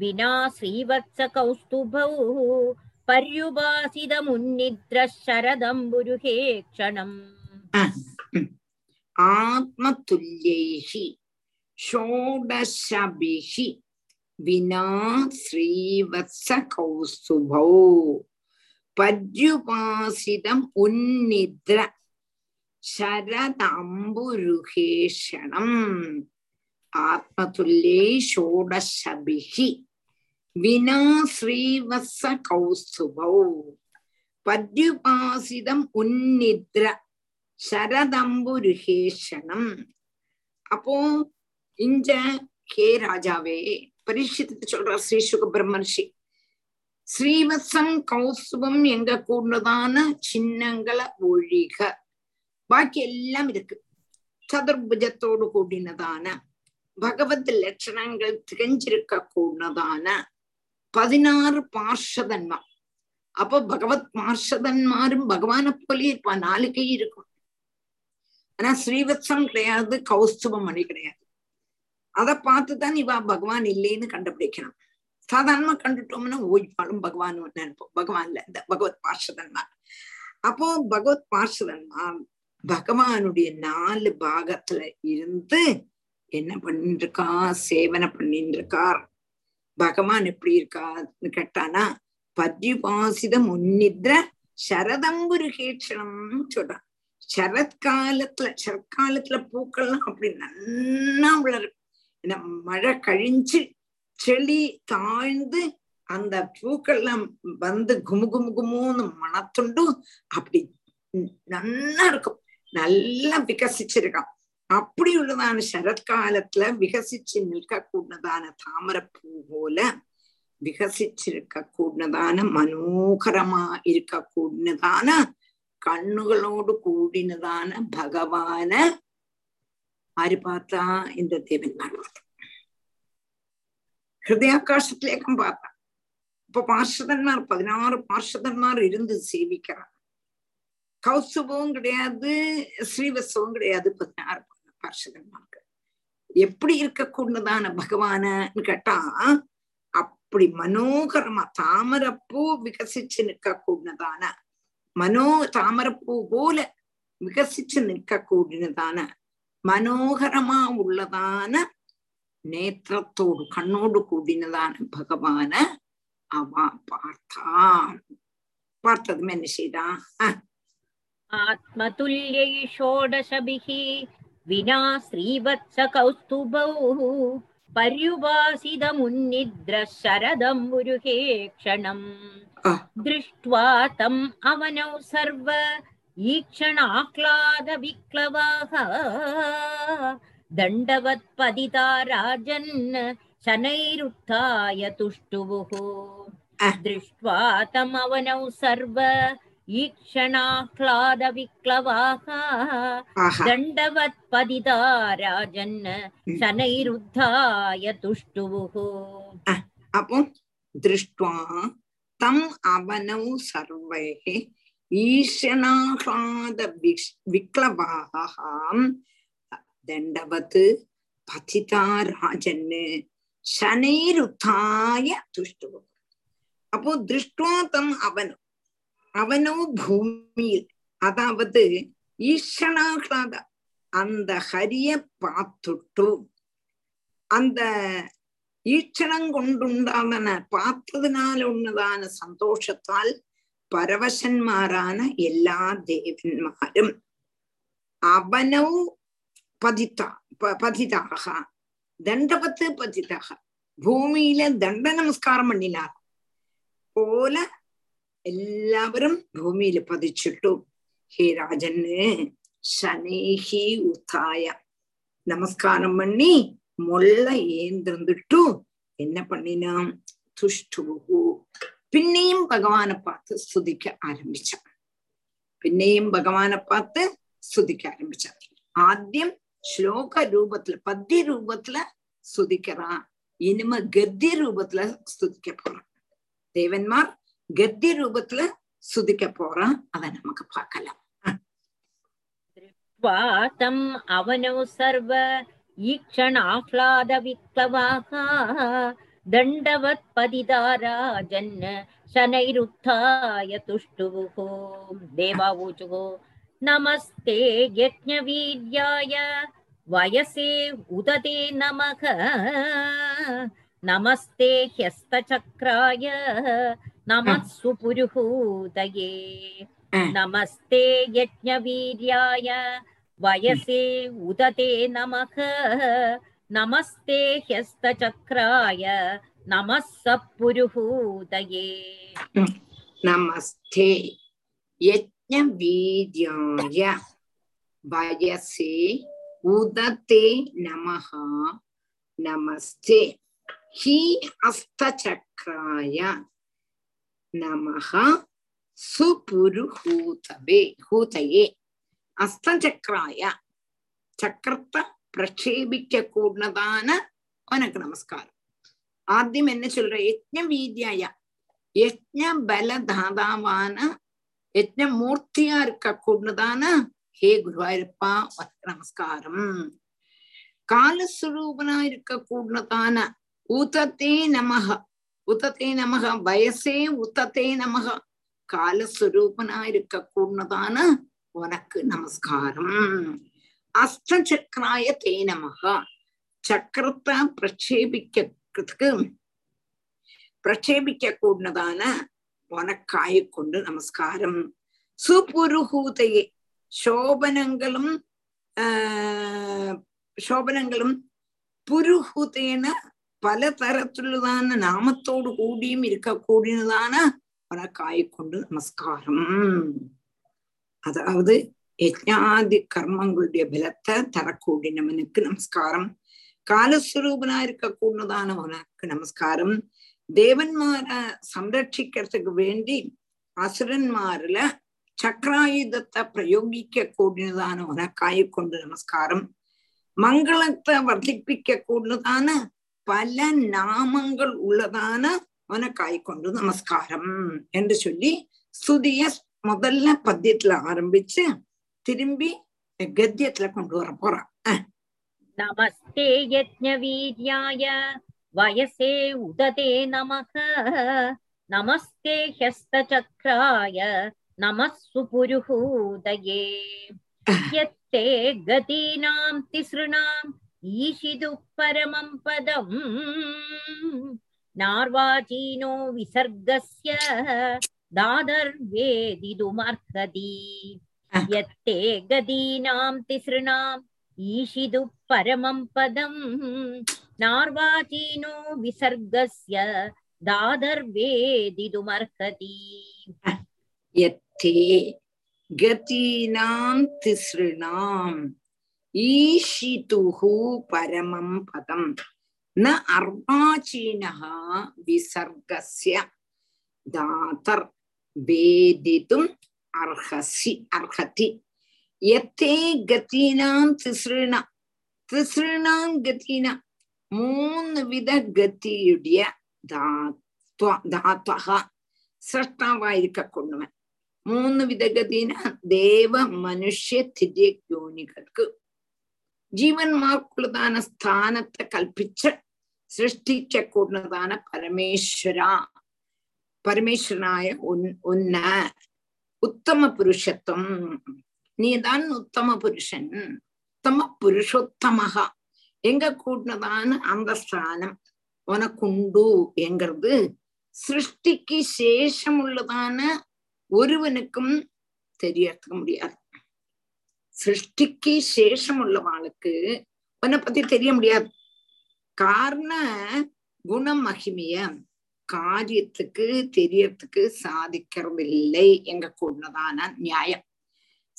வினா ஸ்ரீவத்ஸ கௌஸ்துபௌ பர்யுபாசித முன்னித்ர ஷரதம் புருஹே க்ஷணம். ஆத்மதுல்யைஹி ஷோடசபிஹி வினா ஸ்ரீவத்ஸ கௌஸ்துபௌ பர்யுபாசிதம் உன்னித்ர சரதம்புருகேஷணம். ஆத்மதுல்யே ஷோடசபிஹி வினா ஸ்ரீவத்ஸ கௌஸ்துபௌ பர்யுபாசிதம் உன்னித்ர சரதம்புருகேஷணம். அப்போ இஞ்ச ஹே ராஜாவே பரீட்சித்துக்கு சொல்றார் ஸ்ரீ சுக பிரம்மர்ஷி. ஸ்ரீவத்ஸம் கௌஸ்துபம் எங்க கூடதான சின்னங்களை ஒழிக, பாக்கி எல்லாம் இருக்கு. சதுர்புஜத்தோடு கூடினதான பகவத் லட்சணங்கள் திகஞ்சிருக்க கூடதான 16 பார்ஷதன்மார். அப்போ பகவத் பார்ஷதன்மாரும் பகவான போலே இருப்பா, 4 கை இருக்கும். ஆனா ஸ்ரீவத்ஸம் கிடையாது, கௌஸ்துபம் மணி கிடையாது. அதை பார்த்துதான் இவா பகவான் இல்லைன்னு கண்டுபிடிக்கணும். சாதாரணமா கண்டுட்டோம்னா ஓய்வாலும் பகவான் நினைப்போம், பகவான் இல்ல இந்த பகவத் பார்ஷதன்மார். அப்போ பகவத் பார்ஷதன்மார் பகவானுடைய 4 பாகத்துல இருந்து என்ன பண்ணிட்டு இருக்கா, சேவனை பண்ணிட்டு இருக்கார். பகவான் எப்படி இருக்கான்னு கேட்டானா பர்யுபாசித முன்னித்ர சரதம்புருகேஷணம்னு சொல்றான். சரத்காலத்துல பூக்கள்லாம் அப்படி நல்லா வளரும். ஏன்னா மழை கழிஞ்சு செளி தாழ்ந்து அந்த பூக்கள்லாம் வந்து குமு குமு குமுன்னு மணத்துண்டு அப்படி நல்லா இருக்கும், நல்லா விகசிச்சிருக்கான். அப்படி உள்ளதான சரத்காலத்துல விகசிச்சு நிற்க கூடதான தாமரப்பூ போல விகசிச்சிருக்க கூடதான மனோகரமா இருக்க கூடதான கண்ணுகளோடு கூடினதான பகவான ஆறு பார்த்தா இந்த தேவன்மார் பார்த்தா ஹிருதயாகாசத்திலேக்கம் பார்த்தா. இப்ப பார்ஷதன்மார் 16 பார்ஷதன்மார் இருந்து சேவிக்கிறார். கௌஸ்துபவும் கிடையாது, ஸ்ரீவத்ஸவும் கிடையாது. 16 பார்ஷதன்மாருக்கு எப்படி இருக்க கூடதான பகவானு கேட்டா அப்படி மனோகரமா தாமரப்பூ விகசிச்சு நிற்க கூடதான தாமரப்பூ போல விகசிச்சு நிற்க கூடினதான மனோகரமா உள்ளதான நேத்திரத்தோடு கண்ணோடு கூடினதான பகவான அவ பார்த்தா. பார்த்ததுமே என்ன செய்தா, ஆத்மதுல்யை ஷோடசபிஹி வினா ஸ்ரீவத்ஸ கௌஸ்துபௌ பர்யுபாசித முன்னித்ர சரதம் முருகே க்ஷணம். திருஷ்ட்வா தம் அவனௌ சர்வ ஈக்ஷண ஆக்லாத விக்ளவாஹ தண்டவத் பதிதா ராஜன் சனைருத்தாய துஷ்டுபுஹு. திருஷ்ட்வா தம் அவனௌ சர்வ ஈக்ஷணாஹ்லாத விக்ளவாஹா தண்டவத் பதிதா ராஜன் சனைருத்தாய துஷ்டுபுஹு. அப்போ திருஷ்ட்வா தம் அவனௌ சர்வைஹி ஈக்ஷணாஹ்லாத விக்ளவாஹா தண்டவத் பதிதா ராஜன் சனைருத்தாய துஷ்டுபுஹு. அப்போ திருஷ்ட்வா தம் அவனௌ, அவனோ பூமியில், அதாவது ஈஷனாகலாத அந்த ஹரிய பார்த்துட்டு அந்த ஈஷனம் கொண்டுண்டாதன பார்த்ததுனால உன்னதான சந்தோஷத்தால் பரவசன்மாரான எல்லா தேவன்மாரும் அவனோ பதிதாக தண்டபத்து பதிதாக பூமியில தண்ட நமஸ்காரம் பண்ணினார் போல എല്ലാവരും ഭൂമിയിൽ പതിച്ചിട്ടു. ഹേ രാജന് ശനേഹി ഉത്തായ നമസ്കാരം പണി മുള്ള ഏന്തിട്ടു എന്നെ പണിനാം തുഷ്ടുവു. പിന്നെയും ഭഗവാനെ പാത്ത് സ്തുതിക്ക ആരംഭിച്ച, പിന്നെയും ഭഗവാനെ പാത്ത് സ്തുതിക്ക ആരംഭിച്ച. ആദ്യം ശ്ലോക രൂപത്തില് പദ്യ രൂപത്തില് സ്തുതിക്കറ, ഇനിമ ഗദ്യ രൂപത്തില് സ്തുതിക്ക പോറ. ദേവന്മാർ கத்திய ரூபத்துல சுதிக்க போறான், அதை நமக்கு பார்க்கலாம். ஈக்ஷணாஹ்லாதவிக்ளவாக தண்டவத் பதிதாராஜன் சனைருத்தாய துஷ்டுவுகோ. தேவாவூச்சுகோ நமஸ்தே யஜ்ஞவீர்யாய வயசே உததே நமக. நமஸ்தே ஹ்யஸ்தசக்ராய நமஸ்சுபுருஹூதயே. நமஸ்தே யஜ்ஞவீர்யாய வயசே உததே நமக. நமஸ்தே ஹ்யஸ்தசக்ராய நமஸ்ஸபுருஹூதயே. நமஸ்தே யஜ்ஞவீர்யாய வயசே உததே நமஹ. நமஸ்தே ஹ்யஸ்தசக்ராய நமஹ சுபுருஹூதவே ஹூதயே. அஸ்தசக்ராய ചക്രത്തെ പ്രക്ഷേപിക്കൂടതാണ് അവനക്ക് നമസ്കാരം. ആദ്യം എന്നെ ചൊല്ല യജ്ഞവീര്യായ യജ്ഞബലധാതാവാണ് യജ്ഞമൂർത്തിയാ இருக்கக்கூடതാണ് ഹേ ഗുരുവായൂരപ്പ അവനക്ക് നമസ്കാരം. കാലസ്വരൂപനാ இருக்கக்கூடതാണ് ഉതതേ നമഃ. ഉതതേ നമഃ വയസേ ഉതതേ നമഃ. കാലസ്വരൂപനാ இருக்கக்கூടതാണ് உனக்கு நமஸ்காரம். அஸ்தசக்ராய தே நமஹ. சக்கரத்தை பிரக்ஷேபிக்க கூடதான உனக்காய் கொண்டு நமஸ்காரம். சுபுருஹூதையே சோபனங்களும் சோபனங்களும் புருஹூதேன பல தரத்துள்ளதான நாமத்தோடு கூடியும் இருக்க கூடினதான உனக்காய் கொண்டு நமஸ்காரம். அதாவது யஜ்ஞாதி கர்மங்களுடைய பலத்தை தரக்கூடியவனுக்கு நமஸ்காரம். காலஸ்வரூபனா இருக்க கூடதானவனுக்கு நமஸ்காரம். தேவன்மாரை சம்ரட்சிக்கிறதுக்கு வேண்டி அசுரன்மாரில சக்கராயுதத்தை பிரயோகிக்க கூடினதானவனக்காய் கொண்டு நமஸ்காரம். மங்களத்தை வர்த்திப்பிக்க கூடதான பல நாமங்கள் உள்ளதான அவனக்காய் கொண்டு நமஸ்காரம் என்று சொல்லி ஸ்துதிய முதல்ல பத்தியத்துல ஆரம்பிச்சு திரும்பி கத்தியத்துல கொண்டு வர போறான். நமஸ்தே யஜ்ஞவீர்யாய வயசே உததே நமக. நமஸ்தே ஹ்யஸ்தசக்ராய நமஸ்ஸுபுருஹூதயே. யத்தே கதீநாம் திஸ்ருணாம் ஈஷிது பரமம் பதம். நார்வாஜீனோ விசர்கஸ்ய தாதர்வேதிதுமர்ஹதி. யத்தே கதீநாம் திஸ்ருணாம் ஈஷிது பரமம் பதம். நார்வாதீனோ விசர்கஸ்ய தாதர்வேதிதுமர்ஹதி. யத்தே கதீநாம் திஸ்ருணாம் ஈஷிதுஹு பரமம் பதம். ந அர்வாசீனஹ விசர்கஸ்ய தாதர் வேதிதும் அர்ஹசி அர்ஹதி. யத்தே கதீனாம் திஸ்ருணா. திஸ்ருணாம் கதீனா மூணு வித கத்தியுடைய தாத்வா சிரஷ்டாவா இருக்க கொண்டவன். மூணு வித கத்தினா தேவ மனுஷ திரிய யோனிகளுக்கு ஜீவன்மார்க்குள்ளதான ஸ்தானத்தை கல்பிச்சு சிருஷ்டிக்க கூடதான பரமேஸ்வரனாய உன்ன உத்தம புருஷத்துவம். நீதான் உத்தம புருஷன். உத்தம புருஷோத்தமகா எங்க கூடதான அந்த ஸ்தானம் உனக்குண்டு என்கிறது சிருஷ்டிக்கு சேஷம் உள்ளதான ஒருவனுக்கும் தெரியக்க முடியாது. சிருஷ்டிக்கு சேஷம் உள்ளவாளுக்கு உன்னை பத்தி தெரிய முடியாது. காரண குணம் மகிமைய காரியத்துக்கு தெரியறதுக்கு சாதிக்கிறது இல்லை எங்க கூடதான நியாயம்.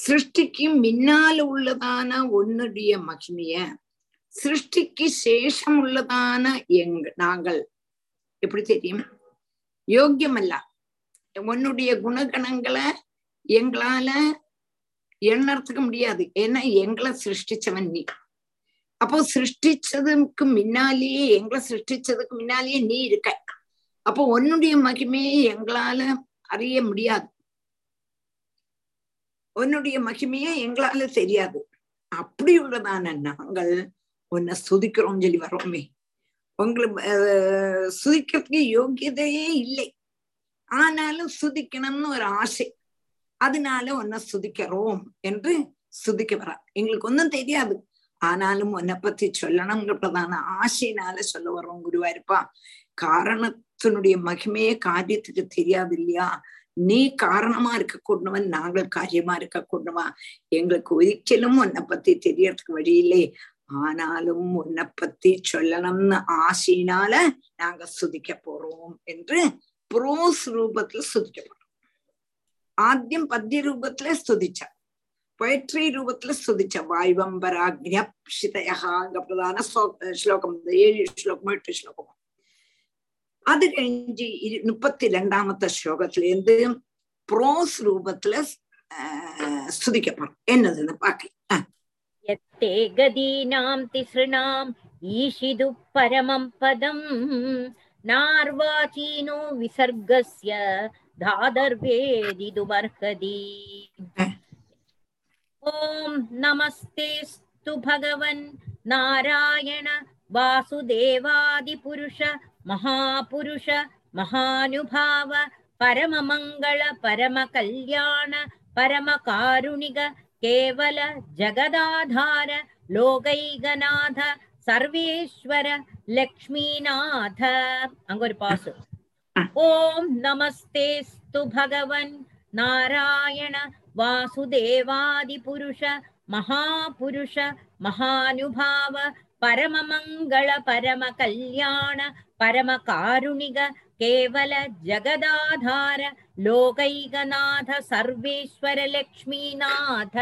சிருஷ்டிக்கு முன்னால உள்ளதான ஒன்னுடைய மகிமைய சிருஷ்டிக்கு சேஷம் உள்ளதான நாங்கள் எப்படி தெரியும்? யோக்கியமல்ல. உன்னுடைய குணகணங்களை எங்களால எண்ணறதுக்கு முடியாது. ஏன்னா எங்களை சிருஷ்டிச்சவன் நீ. அப்போ எங்களை சிருஷ்டிச்சதுக்கு முன்னாலேயே நீ இருக்க. அப்போ உன்னுடைய மகிமையை எங்களால அறிய முடியாது. உன்னுடைய மகிமைய எங்களால தெரியாது. அப்படி உள்ளதான நாங்கள் உன்னை சுதிக்கிறோம்னு சொல்லி வரோமே, உங்களுக்கு சுதிக்கிறதுக்கு யோகியதையே இல்லை, ஆனாலும் சுதிக்கணும்னு ஒரு ஆசை, அதனால உன்னை சுதிக்கிறோம் என்று சுதிக்க வரா. எங்களுக்கு ஒன்றும் தெரியாது, ஆனாலும் உன்னை பத்தி சொல்லணுங்கிறதான ஆசையினால சொல்ல வர்றோம் குருவாயிருப்பா. காரணத்தினுடைய மகிமையே காரியத்துக்கு தெரியாது இல்லையா? நீ காரணமா இருக்க கூடவன், நாங்கள் காரியமா இருக்க கூடவா. எங்களுக்கு ஒரிக்கலும் உன்னை பத்தி தெரியறதுக்கு வழியில்லை, ஆனாலும் உன்னை பத்தி சொல்லணும்னு ஆசையினால நாங்க சுதிக்க போறோம் என்று புரோஸ் ரூபத்துல சுதிக்க போறோம். ஆத்தியம் பத்திய ரூபத்துல ஸ்துதிச்சா, பொயட்ரி ரூபத்துல ஸ்துதிச்சா. வாய்வம்பராக்ஞப்ஷிதயஹாங்க பிரதான ஸ்லோகம், 7 ஸ்லோகமோ 8 ஸ்லோகமோ. அது கழிஞ்சு 32ஆமത്തെ ശ്ലോകത്തിലേന്ത് പ്രോസ് രൂപത്തില് സ്തുതിക്കപ്പെടും എന്നതെന്ന് പാക്കാം. യത്തേ ഗദീനാം തിസൃണാം ഈശിതു പരമം പദം നാർവാചീനോ വിസർഗസ്യ ധാദർവേദിതു മർഹതി. ഓം നമസ്തേസ്തു ഭഗവൻ നാരായണ വാസുദേവാദി പുരുഷ மகாபுருஷ மகானுபாவ பரம மங்கள பரம கல்யாண பரம காருணிக கேவல ஜகதாதார லோகைகநாத சர்வேஸ்வர லக்ஷ்மிநாத. அங்க ஒரு பாசு. ஓம் நமஸ்தேஸ்து பகவன் நாராயண வாசுதேவாதி புருஷ மகாபுருஷ மகானுபாவ பரம மங்கள பரம கல்யாண பரம காருணிக கேவல ஜகதாதார லோகைகநாத சர்வேஸ்வர லக்ஷ்மிநாத.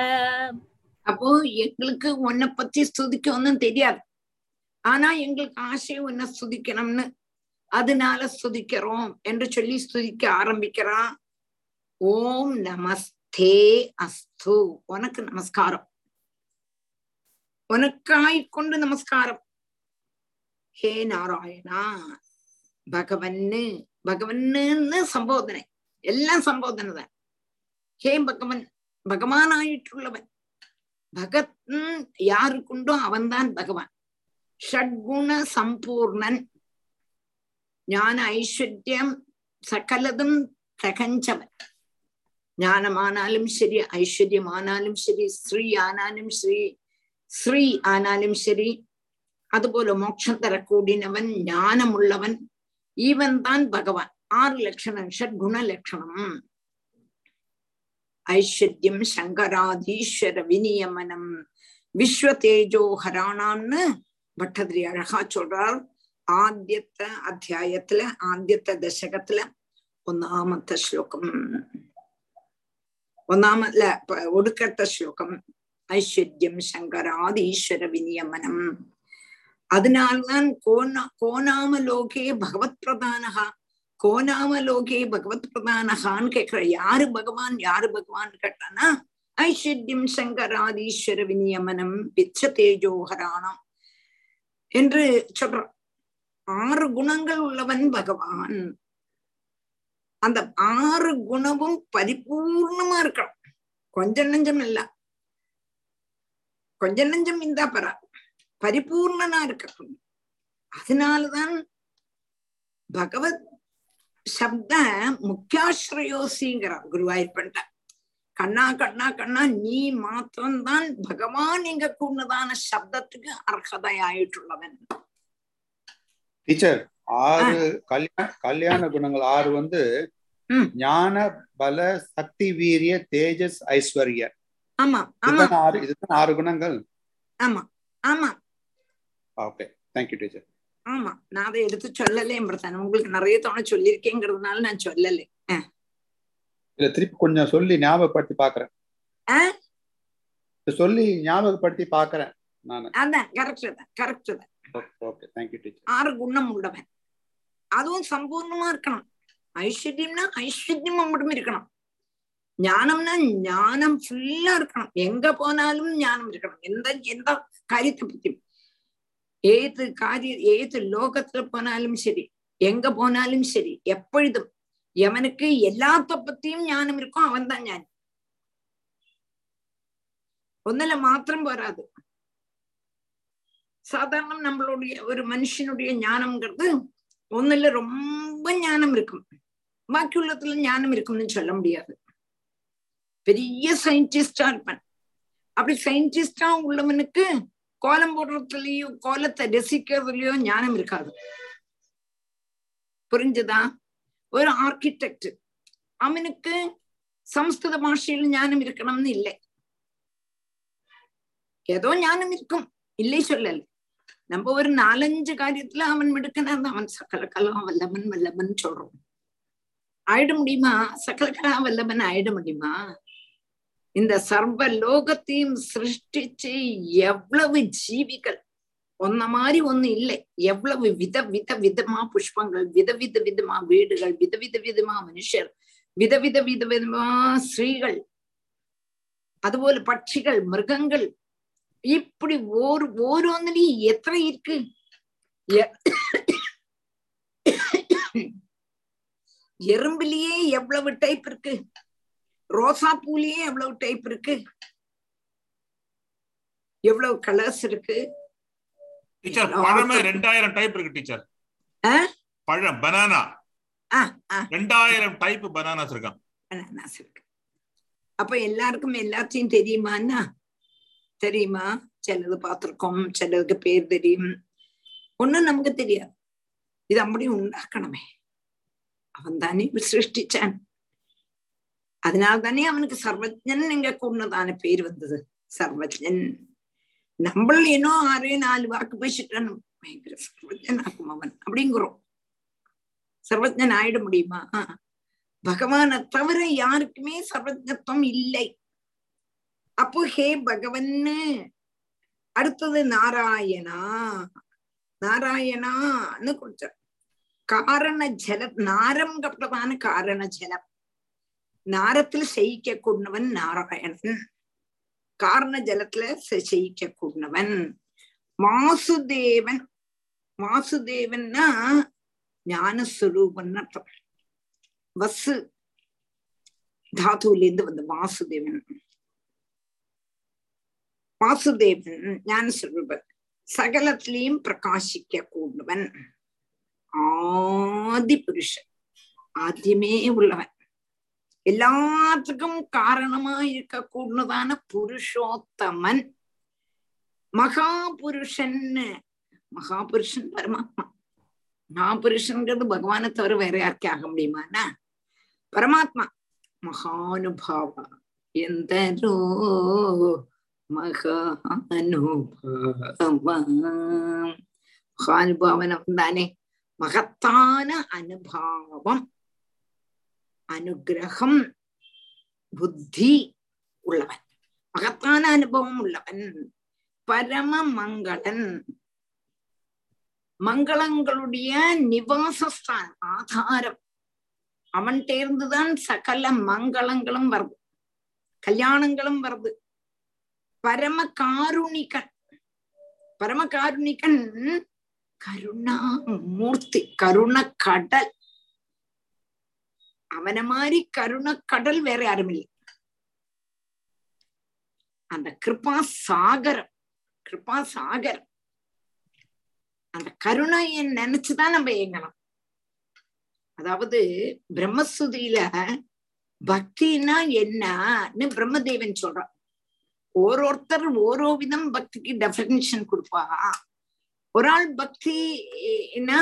அப்போ எங்களுக்கு உன்னை பத்தி ஸ்துதிக்க ஒன்னும் தெரியாது, ஆனா எங்களுக்கு ஆசை உன்னை ஸ்துதிக்கணும்னு, அதனால ஸ்துதிக்கிறோம் என்று சொல்லி ஸ்துதிக்க ஆரம்பிக்கிறான். ஓம் நமஸ்தே அஸ்து, உனக்கு நமஸ்காரம், உனக்காய்கொண்டு நமஸ்காரம். ஹே நாராயணா பகவன்னு, பகவன்னு சம்போதனை, எல்லாம் சம்போதனை தான். ஹே பகவன், பகவானாயிட்டுள்ளவன், பகத் யாருக்குண்டோ அவன்தான் பகவான். ஷட்குண சம்பூர்ணன், ஞான ஐஸ்வர்யம் சகலதும் தகஞ்சவன். ஞானமானாலும் சரி, ஐஸ்வர்யமானாலும் சரி, ஸ்ரீ ஆனாலும் சரி, ஸ்ரீ ஆனாலும் சரி, அதுபோல மோட்சம் தரக்கூடியவன், ஞானம் உள்ளவன், இவன் தான் பகவான். 6 லட்சணம், ஷட்குண லட்சணம். ஐஸ்வர்யம் சங்கராதீஸ்வர விநியமனம் விஸ்வ தேஜோ ஹரானான்னு பட்டதிரி அழகா சொல்றார். ஆத்தியத்த அத்தியாயத்துல, ஆத்தியத்த தசகத்துல 1ஆமത്തെ ശ്ലോകം, 1ാമല്ല ഒടുക്കത്തെ ശ്ലോകം. ஐஸ்வர்யம் சங்கராதி ஈஸ்வர விநியமனம். அதனால்தான் கோநாமலோகே பகவத் பிரதானகா, கோநாமலோகே பகவத் பிரதானகான்னு கேட்கிற. யாரு பகவான், யாரு பகவான் கேட்டானா, ஐஸ்வர்யம் சங்கராதி ஈஸ்வர விநியமனம் பிச்ச தேஜோஹராணம் என்று சொல்றான். 6 குணங்கள் உள்ளவன் பகவான். அந்த 6 குணமும் பரிபூர்ணமா இருக்கணும், கொஞ்சம் நெஞ்சம் இல்ல, கொஞ்ச நெஞ்சம் இந்தா பரா, பரிபூர்ணனா இருக்கணும். அதனாலதான் பகவத் சப்த முக்கியாஸ்ரயோசிங்கிற குருவாயிருப்பன்ட்ட. கண்ணா கண்ணா கண்ணா, நீ மாத்திரம்தான் பகவான் எங்க கூடதான சப்தத்துக்கு அர்ஹதையாயிட்டுள்ளவன். டீச்சர், 6 கல்யாண குணங்கள் 6 ஞான பல சக்தி வீரிய தேஜஸ் ஐஸ்வர்ய. ஆமா ஆமா, இதுதான் 6 குணங்கள். ஆமா ஆமா, ஓகே, தேங்க்யூ டீச்சர். ஆமா, நான் அதை எடுத்து சொல்லலை பிரதான, உங்களுக்கு நிறைய தவணை சொல்லியிருக்கேங்கிறதுனால நான் சொல்லலை. இல்ல, திருப்பி கொஞ்சம் சொல்லி ஞாபகப்படுத்தி பாக்குறேன், சொல்லி ஞாபகப்படுத்தி பாக்குறேன் நான். அதான் கரெக்ட் தான், கரெக்ட் தான். Okay, thank you teacher. 6 குணம் உள்ளவன், அதுவும் சம்பூர்ணமா இருக்கணும். ஐஸ்வர்யம்னா ஐஸ்வர்யம் மட்டும் இருக்கணும், ஞானம்னா ஞானம் ஃபுல்லா இருக்கணும், எங்க போனாலும் ஞானம் இருக்கணும். எந்த எந்த காரியத்தை பத்தியும், ஏது காரியம், ஏது லோகத்துல போனாலும் சரி, எங்க போனாலும் சரி, எப்பொழுதும் எவனுக்கு எல்லாத்த பத்தியும் ஞானம் இருக்கும், அவன் தான் ஞானி. ஒன்னுல மாத்திரம் போறாது, சாதாரண நம்மளுடைய ஒரு மனுஷனுடைய ஞானம்ங்கிறது ஒண்ணுல ரொம்ப ஞானம் இருக்கும், பாக்கி உள்ளத்துல ஞானம் இருக்கும்னு சொல்ல முடியாது. பெரிய சயின்டிஸ்டா இருப்பான். அப்படி சயின்டிஸ்டா உள்ளவனுக்கு கோலம் போடுறதுலயோ கோலத்தை ரசிக்கிறதுலயோ ஞானம் இருக்காது. புரிஞ்சுதா? ஒரு ஆர்கிடெக்ட், அவனுக்கு சம்ஸ்கிருத பாஷையில் ஞானம் இருக்கணும்னு இல்லை, ஏதோ ஞானம் இருக்கும், இல்லை சொல்லல. நம்ம ஒரு 4-5 காரியத்துல அவன் மிடுக்கனா இருந்தா அவன் சகல கலா வல்லவன் வல்லவன் சொல்றோம். ஆயிட முடியுமா? சகல கலா வல்லவன் ஆயிட முடியுமா? இந்த சர்வ லோகத்தையும் சிருஷ்டிச்சு எவ்வளவு ஜீவிகள், ஒன்ன மாதிரி ஒண்ணு இல்லை, எவ்வளவு வித வித விதமா புஷ்பங்கள், விதவித விதமா வீடுகள், விதவித விதமா மனுஷர், விதவித வித விதமா ஸ்ரீகள், அதுபோல பட்சிகள், மிருகங்கள், இப்படி ஓரோன்னுலயும் எத்தனை இருக்கு. எறும்புலயே எவ்வளவு டைப் இருக்கு, ரோசா பூலயே எவ்வளவு டைப் இருக்கு, எவ்வளவு கலர்ஸ் இருக்கு. டீச்சர், பழமே 2000 டைப் இருக்கு டீச்சர். பழம் பனானா 2000 டைப் பனானாஸ் இருக்கான். அப்ப எல்லாருக்கும் எல்லாத்தையும் தெரியுமாண்ணா? தெரியுமா? சிலது பார்த்திருக்கோம், சிலருக்கு பேர் தெரியும், ஒன்னும் நமக்கு தெரியாது. இது அப்படி உண்டாக்கணுமே, அவன் தானே சிருஷ்டிச்சான், அதனால தானே அவனுக்கு சர்வஜன் எங்க கூடதான பேர் வந்தது. சர்வஜன் நம்மள இன்னும் 6-4 வாக்கு பேசிட்டான், பயங்கர சர்வஜன் ஆகும் அவன் அப்படிங்கிறோம். சர்வஜன் ஆயிட முடியுமா? பகவானை தவிர யாருக்குமே சர்வஜத்துவம் இல்லை. அப்போ ஹே பகவன்னு, அடுத்தது நாராயணா நாராயணான்னு கொடுத்தார். காரண ஜலம், நாரம் கப்படமான காரண ஜலம், நாரத்துல செய்ய கூடவன் நாராயணன், காரண ஜலத்துல செய்ய கூடவன் வாசுதேவன். வாசுதேவன்னா ஞானஸ்வரூபன் அர்த்தம். வசு தாதுலேருந்து வந்து வாசுதேவன், வாசுதேவன் ஞானஸ்வரூபன், சகலத்திலையும் பிரகாசிக்க கூடவன், ஆதி புருஷன், ஆதியமே உள்ளவன், எல்லாத்துக்கும் காரணமா இருக்க கூடதான புருஷோத்தமன், மகாபுருஷன். மகாபுருஷன் பரமாத்மா. மகாபுருஷன்கிறது பகவானை தவிர வேற யாருக்கே ஆக முடியுமாண்ணா? பரமாத்மா மகானுபாவா, எந்த மகானுபாவன் தானே, மகத்தான அனுபாவம், அனுகிரகம், புத்தி உள்ளவன், மகத்தான அனுபவம் உள்ளவன், பரம மங்களன், மங்களங்களுடைய நிவாசஸ்தானம், ஆதாரம். அவன் தேர்ந்துதான் சகல மங்களங்களும் வருது, கல்யாணங்களும் வருது. பரம காருணிகன், பரம காருணிகன், கருணாமூர்த்தி, கருணக்கடல். அவன மாதிரி கருணக்கடல் வேற யாரும் இல்லை. அந்த கிருபா சாகரம், கிருபா சாகரம். அந்த கருணையை நினைச்சுதான் நம்ம இயங்கணும். அதாவது பிரம்மஸ்துதியில பக்தின்னா என்னன்னு பிரம்மதேவன் சொல்றான். ஒருத்தர் ஓரோ விதம் பக்திக்கு டெஃபினிஷன் கொடுப்பா. ஒரு ஆள் பக்தினா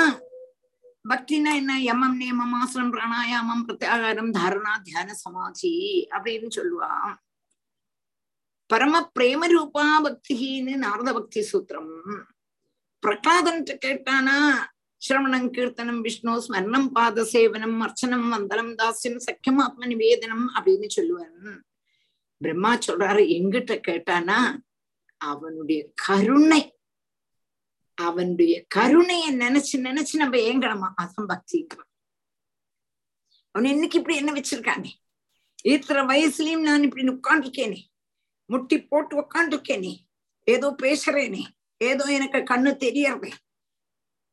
என்ன? யமம் நியமம் ஆசனம் பிராணாயாமம் பிரத்யாகாரம் தாரணா தியான சமாதி அப்படின்னு சொல்லுவா. பரம பிரேம ரூபா பக்தின்னு நாரத பக்தி சூத்திரம். பிரகலாதன் கேட்டானா சிரவணம் கீர்த்தனம் விஷ்ணு ஸ்மரணம் பாத சேவனம் அர்ச்சனம் வந்தனம் தாசியம் சக்கியம் ஆத்ம நிவேதனம் அப்படின்னு சொல்லுவான். பிரம்மா சொல்றாரு, எங்கிட்ட கேட்டானா அவனுடைய கருணை, அவனுடைய கருணைய நினைச்சு நினைச்சு நம்ம ஏங்கலாமா? அதான் பக்திங்கிறான். அவன் இன்னைக்கு இப்படி என்ன வச்சிருக்கானே, இத்தனை வயசுலயும் நான் இப்படி உட்காண்டிருக்கேனே, முட்டி போட்டு உட்காண்டிருக்கேனே, ஏதோ பேசுறேனே, ஏதோ எனக்கு கண்ணு தெரியறதே,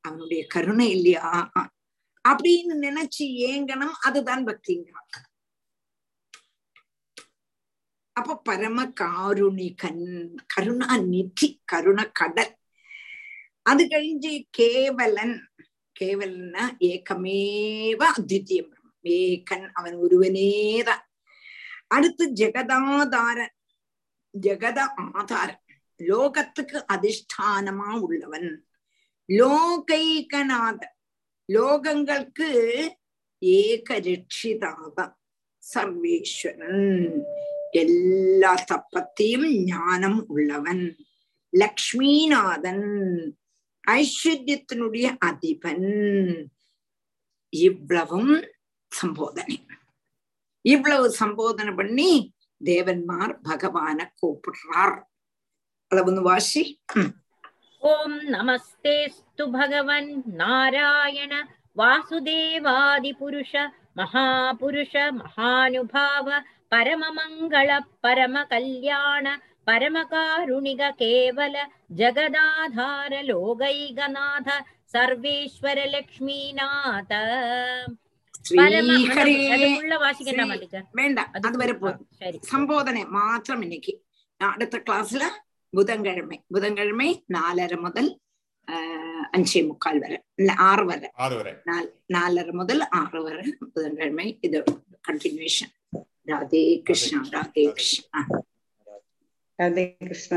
அவனுடைய கருணை இல்லையா அப்படின்னு நினைச்சு ஏங்கணும். அதுதான் பக்திங்கிறான். அப்ப பரம காருணிகன், கருணாநிதி, கருணக்கடல், അത് കഴിഞ്ഞ് കേവലൻ, കേവലന ഏകമേവ അദ്വിതീയം ബ്രഹ്മം, ഏകൻ അവൻ ഒരുവനേത. അടുത്ത് ജഗതാധാരൻ, ജഗത ആധാരൻ, ലോകத்துக்கு அதிஷ்டானமா உள்ளவன், லோகைகநாதன், லோகங்களுக்கு ஏகரட்சிதாவ சர்வேஸ்வரன், எல்லா தப்பத்தையும் ஞானம் உள்ளவன், லக்ஷ்மிநாதன், ஐஸ்வர்யத்தினுடைய அதிபன். இவ்வளவும் சம்போதனை, இவ்வளவு சம்போதனை பண்ணி தேவன்மார் பகவான கூப்பிடுறார். அளவுன்னு வாசி. ஓம் நமஸ்தேஸ்து பகவன் நாராயண வாசுதேவாதி புருஷ மகாபுருஷ மகானுபாவ பரம மங்கள பரம கல்யாண பரம காருணிக கேவல ஜகதாதார லோகைகநாத சர்வேஸ்வர லக்ஷ்மிநாத. வேண்டாம், அது வரை போதும். சம்போதனை மாத்திரம் இன்னைக்கு. அடுத்த கிளாஸ்ல புதன்கிழமை, புதன்கிழமை 4:30 முதல் 5:45 வரை, 6 வரை, 4:30 முதல் 6 வரை புதன்கிழமை இது கண்டினியூஷன். ராதே கிருஷ்ணா, ராதே கிருஷ்ணா, ராதே கிருஷ்ணா.